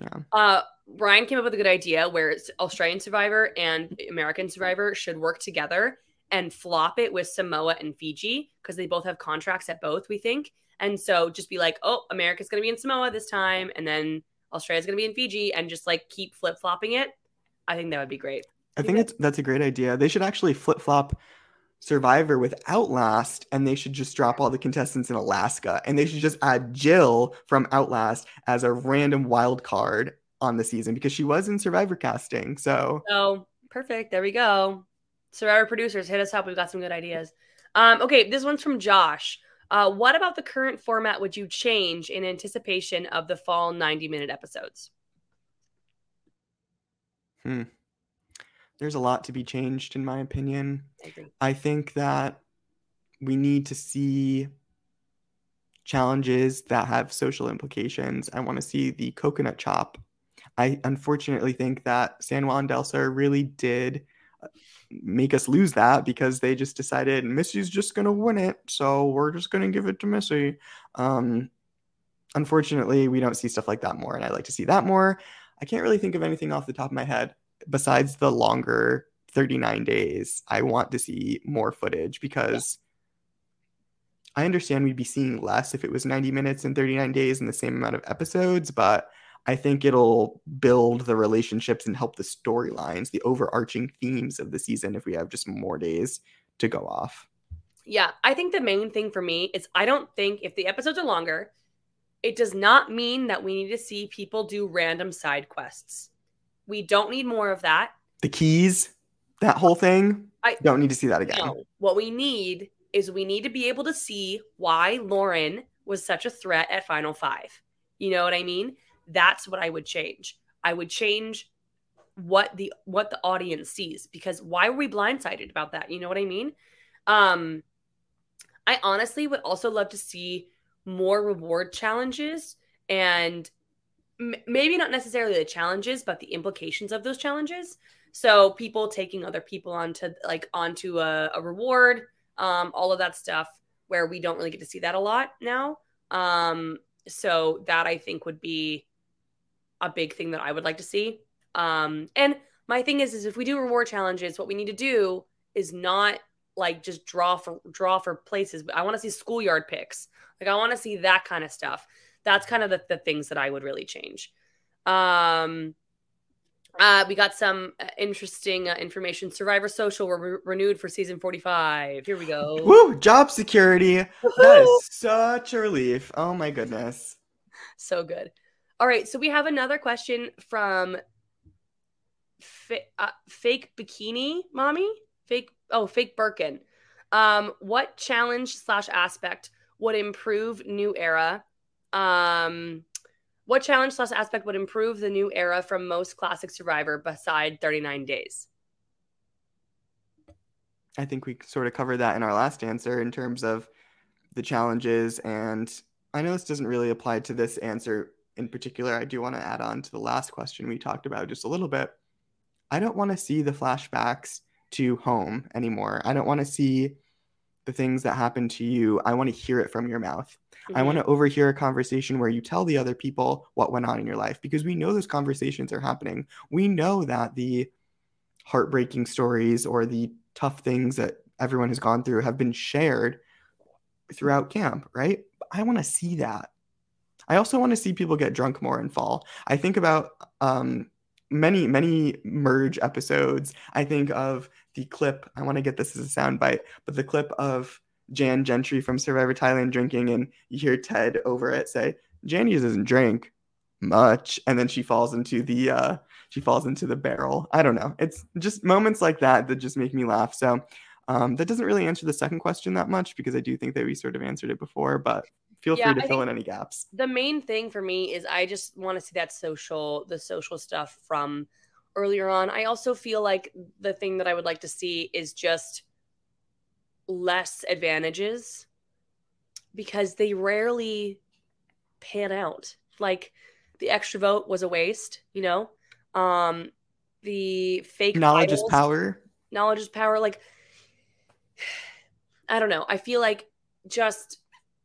Yeah. Uh, Ryan came up with a good idea where it's Australian Survivor and American Survivor should work together and flop it with Samoa and Fiji, because they both have contracts at both, we think. And so just be like, oh, America's going to be in Samoa this time, and then Australia's going to be in Fiji, and just like keep flip-flopping it. I think that would be great. I think it's, that's a great idea. They should actually flip-flop Survivor with Outlast, and they should just drop all the contestants in Alaska, and they should just add Jill from Outlast as a random wild card on the season, because she was in Survivor casting. So oh, perfect. There we go. Survivor producers, hit us up. We've got some good ideas. Um, okay, this one's from Josh. Uh, what about the current format would you change in anticipation of the fall ninety minute episodes? Hmm. There's a lot to be changed, in my opinion. I agree. I think that we need to see challenges that have social implications. I want to see the coconut chop. I unfortunately think that San Juan del Sur really did make us lose that because they just decided Missy's just going to win it, so we're just going to give it to Missy. Um, unfortunately, we don't see stuff like that more, and I like to see that more. I can't really think of anything off the top of my head besides the longer thirty-nine days. I want to see more footage because yeah. I understand we'd be seeing less if it was ninety minutes and thirty-nine days and the same amount of episodes, but I think it'll build the relationships and help the storylines, the overarching themes of the season if we have just more days to go off. Yeah, I think the main thing for me is I don't think if the episodes are longer, it does not mean that we need to see people do random side quests. We don't need more of that. The keys, that whole thing, I don't need to see that again. No. What we need is we need to be able to see why Lauren was such a threat at Final Five. You know what I mean? That's what I would change. I would change what the what the audience sees, because why were we blindsided about that? You know what I mean? Um, I honestly would also love to see more reward challenges, and m- maybe not necessarily the challenges, but the implications of those challenges. So people taking other people onto like onto a, a reward, um, all of that stuff, where we don't really get to see that a lot now. Um, so that I think would be a big thing that I would like to see. Um, and my thing is, is if we do reward challenges, what we need to do is not like just draw for draw for places. I want to see schoolyard picks. Like I want to see that kind of stuff. That's kind of the, the things that I would really change. Um, uh, we got some interesting uh, information. Survivor Social were re- renewed for season forty-five. Here we go. Woo! Job security. Woo-hoo! That is such a relief. Oh my goodness. So good. All right, so we have another question from fa- uh, Fake Bikini Mommy. Fake, oh, Fake Birkin. Um, what challenge slash aspect would improve New Era? Um, what challenge slash aspect would improve the New Era from most classic Survivor beside thirty-nine days? I think we sort of covered that in our last answer in terms of the challenges. And I know this doesn't really apply to this answer in particular. I do want to add on to the last question we talked about just a little bit. I don't want to see the flashbacks to home anymore. I don't want to see the things that happen to you. I want to hear it from your mouth. Mm-hmm. I want to overhear a conversation where you tell the other people what went on in your life, because we know those conversations are happening. We know that the heartbreaking stories or the tough things that everyone has gone through have been shared throughout camp, right? I want to see that. I also want to see people get drunk more in fall. I think about um, many, many merge episodes. I think of the clip, I want to get this as a soundbite, but the clip of Jan Gentry from Survivor Thailand drinking, and you hear Ted over it say, "Jan doesn't drink much," and then she falls into the uh, she falls into the barrel. I don't know. It's just moments like that that just make me laugh. So um, that doesn't really answer the second question that much, because I do think that we sort of answered it before, but feel yeah, free to I fill in any gaps. The main thing for me is I just want to see that social, the social stuff from earlier on. I also feel like the thing that I would like to see is just less advantages, because they rarely pan out. Like the extra vote was a waste, you know? Um, the fake knowledge idols, is power. Knowledge is power. Like, I don't know. I feel like just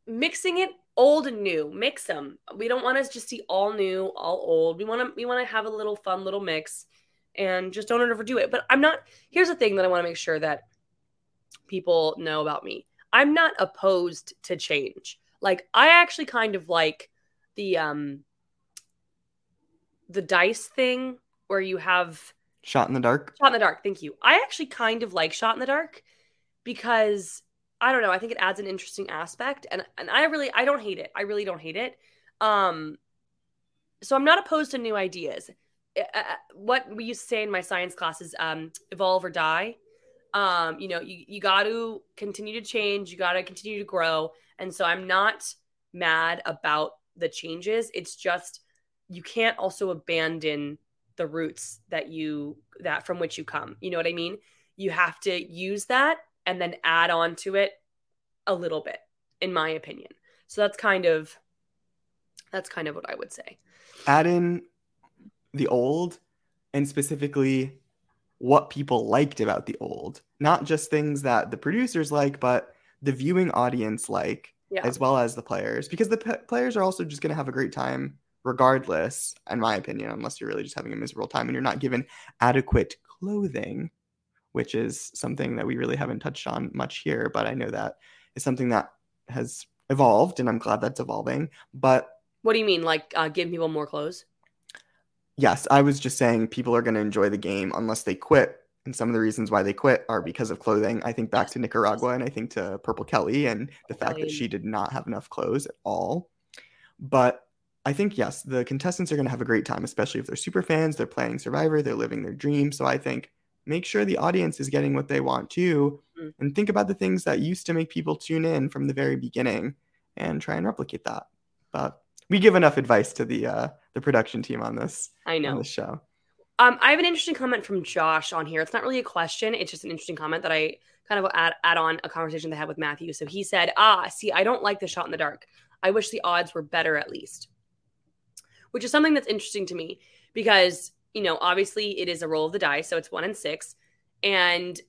mixing it old and new, mix them. We don't want to just see all new, all old. We want to, we want to have a little fun, little mix, and just don't overdo it. But I'm not, here's the thing that I want to make sure that people know about me. I'm not opposed to change. Like I actually kind of like the, um, the dice thing where you have shot in the dark, shot in the dark. Thank you. I actually kind of like shot in the dark, because I don't know. I think it adds an interesting aspect, and and I really, I don't hate it. I really don't hate it. Um, so I'm not opposed to new ideas. Uh, what we used to say in my science classes, um, evolve or die. Um, you know, you, you got to continue to change. You got to continue to grow. And so I'm not mad about the changes. It's just, you can't also abandon the roots that you, that from which you come. You know what I mean? You have to use that and then add on to it a little bit, in my opinion. So that's kind of, that's kind of what I would say. Add in the old, and specifically what people liked about the old, not just things that the producers like, but the viewing audience like, yeah. as well as the players, because the p- players are also just going to have a great time regardless, in my opinion, unless you're really just having a miserable time and you're not given adequate clothing, which is something that we really haven't touched on much here, but I know that is something that has evolved, and I'm glad that's evolving. But what do you mean, like uh, give people more clothes? Yes, I was just saying people are going to enjoy the game unless they quit. And some of the reasons why they quit are because of clothing. I think back to Nicaragua, and I think to Purple Kelly and the fact Kelly. that she did not have enough clothes at all. But I think, yes, the contestants are going to have a great time, especially if they're super fans, they're playing Survivor, they're living their dream. So I think make sure the audience is getting what they want too, mm-hmm. and think about the things that used to make people tune in from the very beginning and try and replicate that. But we give enough advice to the uh, the production team on this. I know. On this show. Um, I have an interesting comment from Josh on here. It's not really a question. It's just an interesting comment that I kind of add, add on a conversation they had with Matthew. So he said, ah, see, I don't like the shot in the dark. I wish the odds were better at least. Which is something that's interesting to me because, you know, obviously it is a roll of the die. So it's one in six. And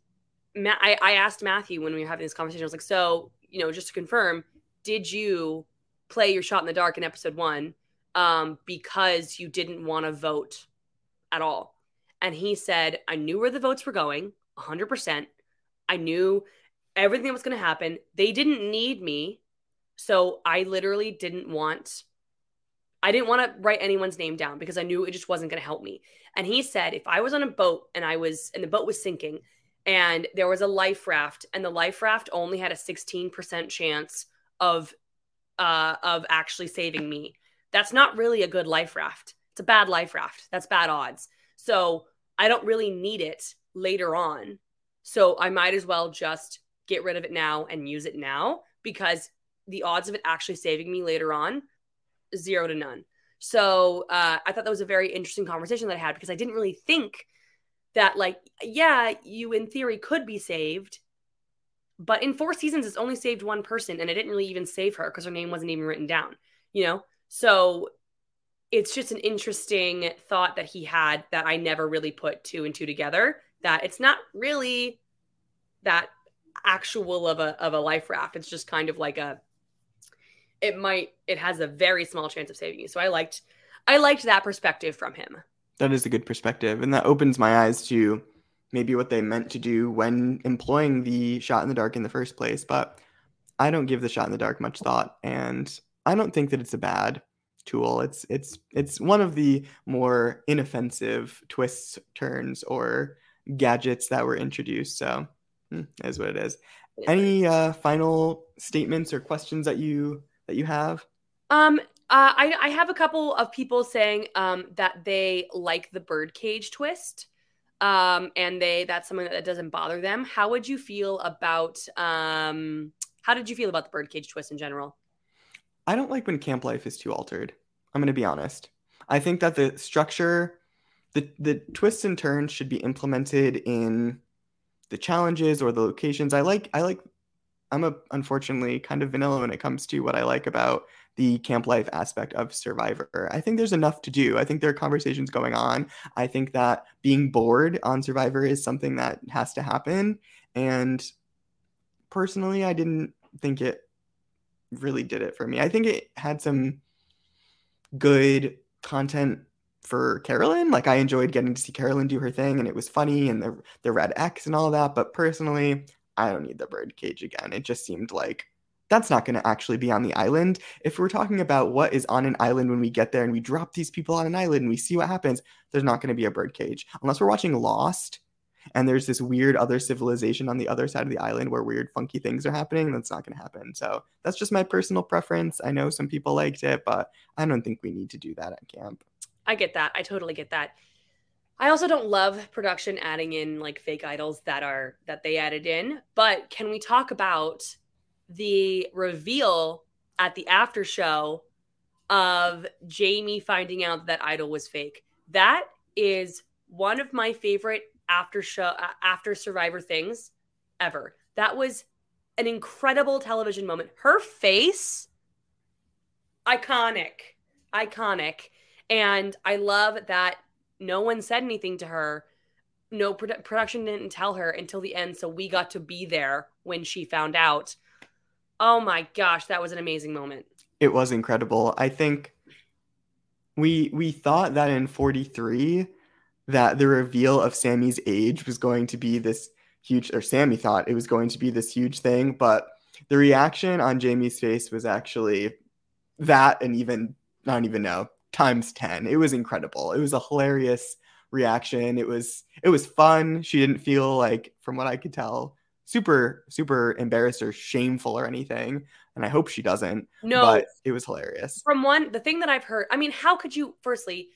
Ma- I, I asked Matthew when we were having this conversation, I was like, so, you know, just to confirm, did you play your shot in the dark in episode one um, because you didn't want to vote at all? And he said, I knew where the votes were going, one hundred percent. I knew everything that was going to happen. They didn't need me. So I literally didn't want, I didn't want to write anyone's name down because I knew it just wasn't going to help me. And he said, if I was on a boat and I was, and the boat was sinking and there was a life raft and the life raft only had a sixteen percent chance of Uh, of actually saving me. That's not really a good life raft. It's a bad life raft. That's bad odds. So I don't really need it later on. So I might as well just get rid of it now and use it now because the odds of it actually saving me later on, zero to none. So uh, I thought that was a very interesting conversation that I had because I didn't really think that, like, yeah, you in theory could be saved, but in four seasons, it's only saved one person, and I didn't really even save her because her name wasn't even written down, you know? So it's just an interesting thought that he had that I never really put two and two together, that it's not really that actual of a of a life raft. It's just kind of like a, it might, it has a very small chance of saving you. So I liked, I liked that perspective from him. That is a good perspective, and that opens my eyes to maybe what they meant to do when employing the shot in the dark in the first place. But I don't give the shot in the dark much thought, and I don't think that it's a bad tool. It's it's it's one of the more inoffensive twists, turns, or gadgets that were introduced. So hmm, that is what it is. Any uh, final statements or questions that you that you have? Um, uh, I I have a couple of people saying um that they like the birdcage twist. Um, and they, that's something that doesn't bother them. How would you feel about, um, how did you feel about the birdcage twist in general? I don't like when camp life is too altered. I'm going to be honest. I think that the structure, the, the twists and turns should be implemented in the challenges or the locations. I like, I like, I'm a, unfortunately kind of vanilla when it comes to what I like about the camp life aspect of Survivor. I think there's enough to do. I think there are conversations going on. I think that being bored on Survivor is something that has to happen. And personally, I didn't think it really did it for me. I think it had some good content for Carolyn. Like, I enjoyed getting to see Carolyn do her thing, and it was funny, and the, the red X and all that. But personally, I don't need the birdcage again. It just seemed like that's not going to actually be on the island. If we're talking about what is on an island when we get there and we drop these people on an island and we see what happens, there's not going to be a birdcage. Unless we're watching Lost and there's this weird other civilization on the other side of the island where weird funky things are happening, that's not going to happen. So that's just my personal preference. I know some people liked it, but I don't think we need to do that at camp. I get that. I totally get that. I also don't love production adding in like fake idols that are that they added in. But can we talk about the reveal at the after show of Jamie finding out that idol was fake? That is one of my favorite after show after Survivor things ever. That was an incredible television moment. Her face, iconic, iconic. And I love that no one said anything to her. No, produ- production didn't tell her until the end. So we got to be there when she found out. Oh my gosh, that was an amazing moment. It was incredible. I think we we thought that in forty-three that the reveal of Sammy's age was going to be this huge, or Sammy thought it was going to be this huge thing, but the reaction on Jamie's face was actually that, and even, I don't even know, times ten. It was incredible. It was a hilarious reaction. It was it was fun. She didn't feel like, from what I could tell, super, super embarrassed or shameful or anything. And I hope she doesn't. No. But it was hilarious. From one, the thing that I've heard, I mean, how could you, firstly,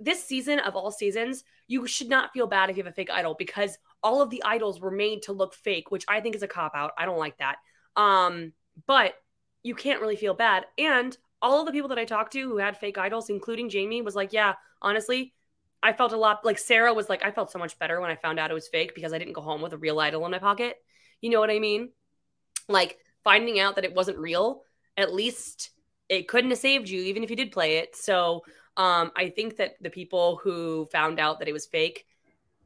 this season of all seasons, you should not feel bad if you have a fake idol, because all of the idols were made to look fake, which I think is a cop-out. I don't like that. Um, but you can't really feel bad. And all of the people that I talked to who had fake idols, including Jamie, was like, yeah, honestly, I felt a lot, like Sarah was like, I felt so much better when I found out it was fake because I didn't go home with a real idol in my pocket. You know what I mean? Like, finding out that it wasn't real, at least it couldn't have saved you, even if you did play it. So um, I think that the people who found out that it was fake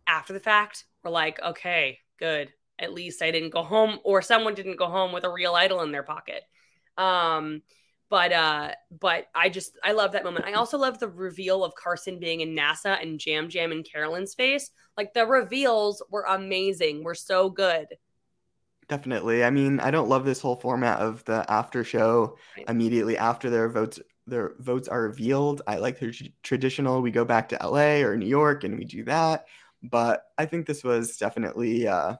after the fact were like, okay, good. At least I didn't go home, or someone didn't go home with a real idol in their pocket. Um, but uh, but I just, I love that moment. I also love the reveal of Carson being in NASA and Jam Jam in Carolyn's face. Like, the reveals were amazing. Were so good. Definitely. I mean, I don't love this whole format of the after show immediately after their votes their votes are revealed. I like the traditional, we go back to L A or New York and we do that. But I think this was definitely uh,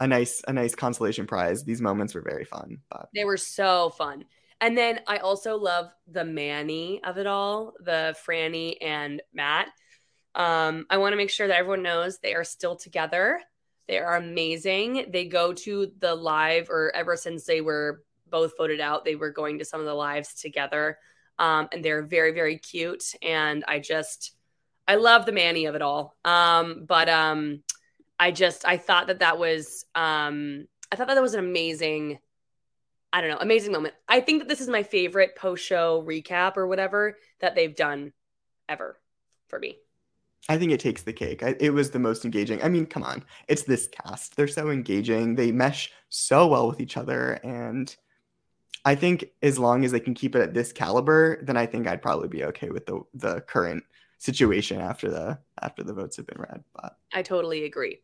a nice a nice consolation prize. These moments were very fun. But. They were so fun. And then I also love the Manny of it all, the Franny and Matt. Um, I want to make sure that everyone knows they are still together. They are amazing. They go to the live, or ever since they were both voted out, they were going to some of the lives together. Um, and they're very, very cute. And I just... I love the Manny of it all. Um, but um, I just, I thought that that was, um, I thought that that was an amazing, I don't know, amazing moment. I think that this is my favorite post-show recap or whatever that they've done ever for me. I think it takes the cake. I, it was the most engaging. I mean, come on. It's this cast. They're so engaging. They mesh so well with each other. And I think as long as they can keep it at this caliber, then I think I'd probably be okay with the the current situation after the after the votes have been read. But I totally agree.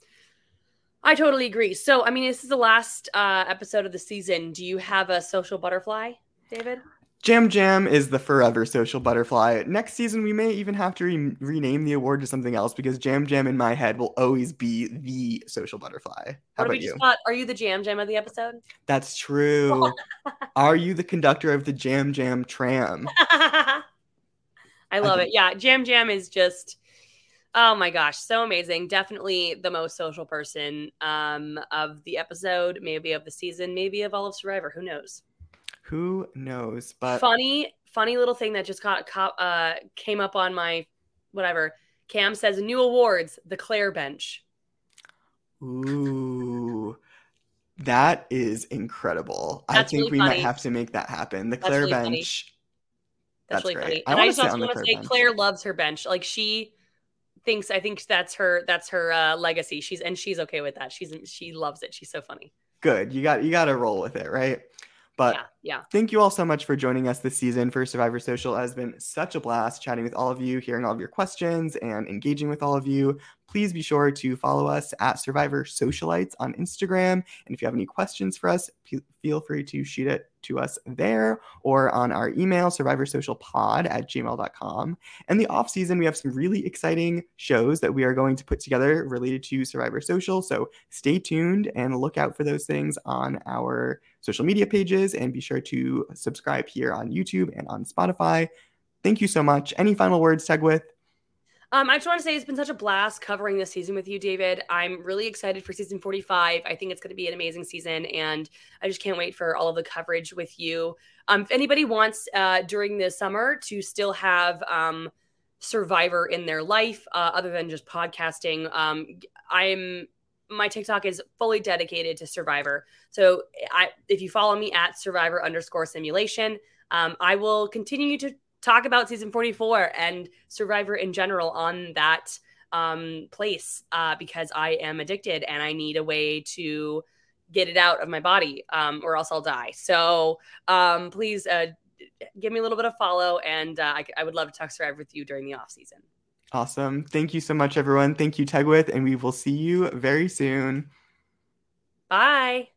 I totally agree. So, I mean, this is the last uh, episode of the season. Do you have a social butterfly, David? Jam Jam is the forever social butterfly. Next season, we may even have to re- rename the award to something else, because Jam Jam in my head will always be the social butterfly. How about you? Thought, are you the Jam Jam of the episode? That's true. Are you the conductor of the Jam Jam tram? I love I it. Yeah. Jam Jam is just, oh my gosh, so amazing. Definitely the most social person um, of the episode, maybe of the season, maybe of all of Survivor. Who knows? Who knows? But funny, funny little thing that just caught, caught uh, came up on my whatever. Cam says, new awards, the Claire bench. Ooh. That is incredible. That's I think really we funny. Might have to make that happen. The That's Claire really bench. Funny. That's, that's really great. Funny. And I, I just also want to say bench. Claire loves her bench. Like, she thinks, I think that's her, that's her uh, legacy. She's, and she's okay with that. She's, she loves it. She's so funny. Good. You got, you got to roll with it. Right. But yeah, yeah. Thank you all so much for joining us this season for Survivor Social. It has been such a blast chatting with all of you, hearing all of your questions and engaging with all of you. Please be sure to follow us at Survivor Socialites on Instagram. And if you have any questions for us, p- feel free to shoot it to us there or on our email, survivor social pod at gmail dot com. And the off season, we have some really exciting shows that we are going to put together related to Survivor Social. So stay tuned and look out for those things on our social media pages, and be sure to subscribe here on YouTube and on Spotify. Thank you so much. Any final words, Tegwyth? Um, I just want to say it's been such a blast covering this season with you, David. I'm really excited for season forty-five. I think it's going to be an amazing season, and I just can't wait for all of the coverage with you. Um, if anybody wants uh, during the summer to still have um, Survivor in their life, uh, other than just podcasting, um, I'm my TikTok is fully dedicated to Survivor. So I, if you follow me at Survivor underscore simulation, um, I will continue to talk about season forty-four and Survivor in general on that um, place uh, because I am addicted and I need a way to get it out of my body um, or else I'll die. So um, please uh, give me a little bit of follow, and uh, I, I would love to talk Survivor with you during the off season. Awesome. Thank you so much, everyone. Thank you, Tegwyth, and we will see you very soon. Bye.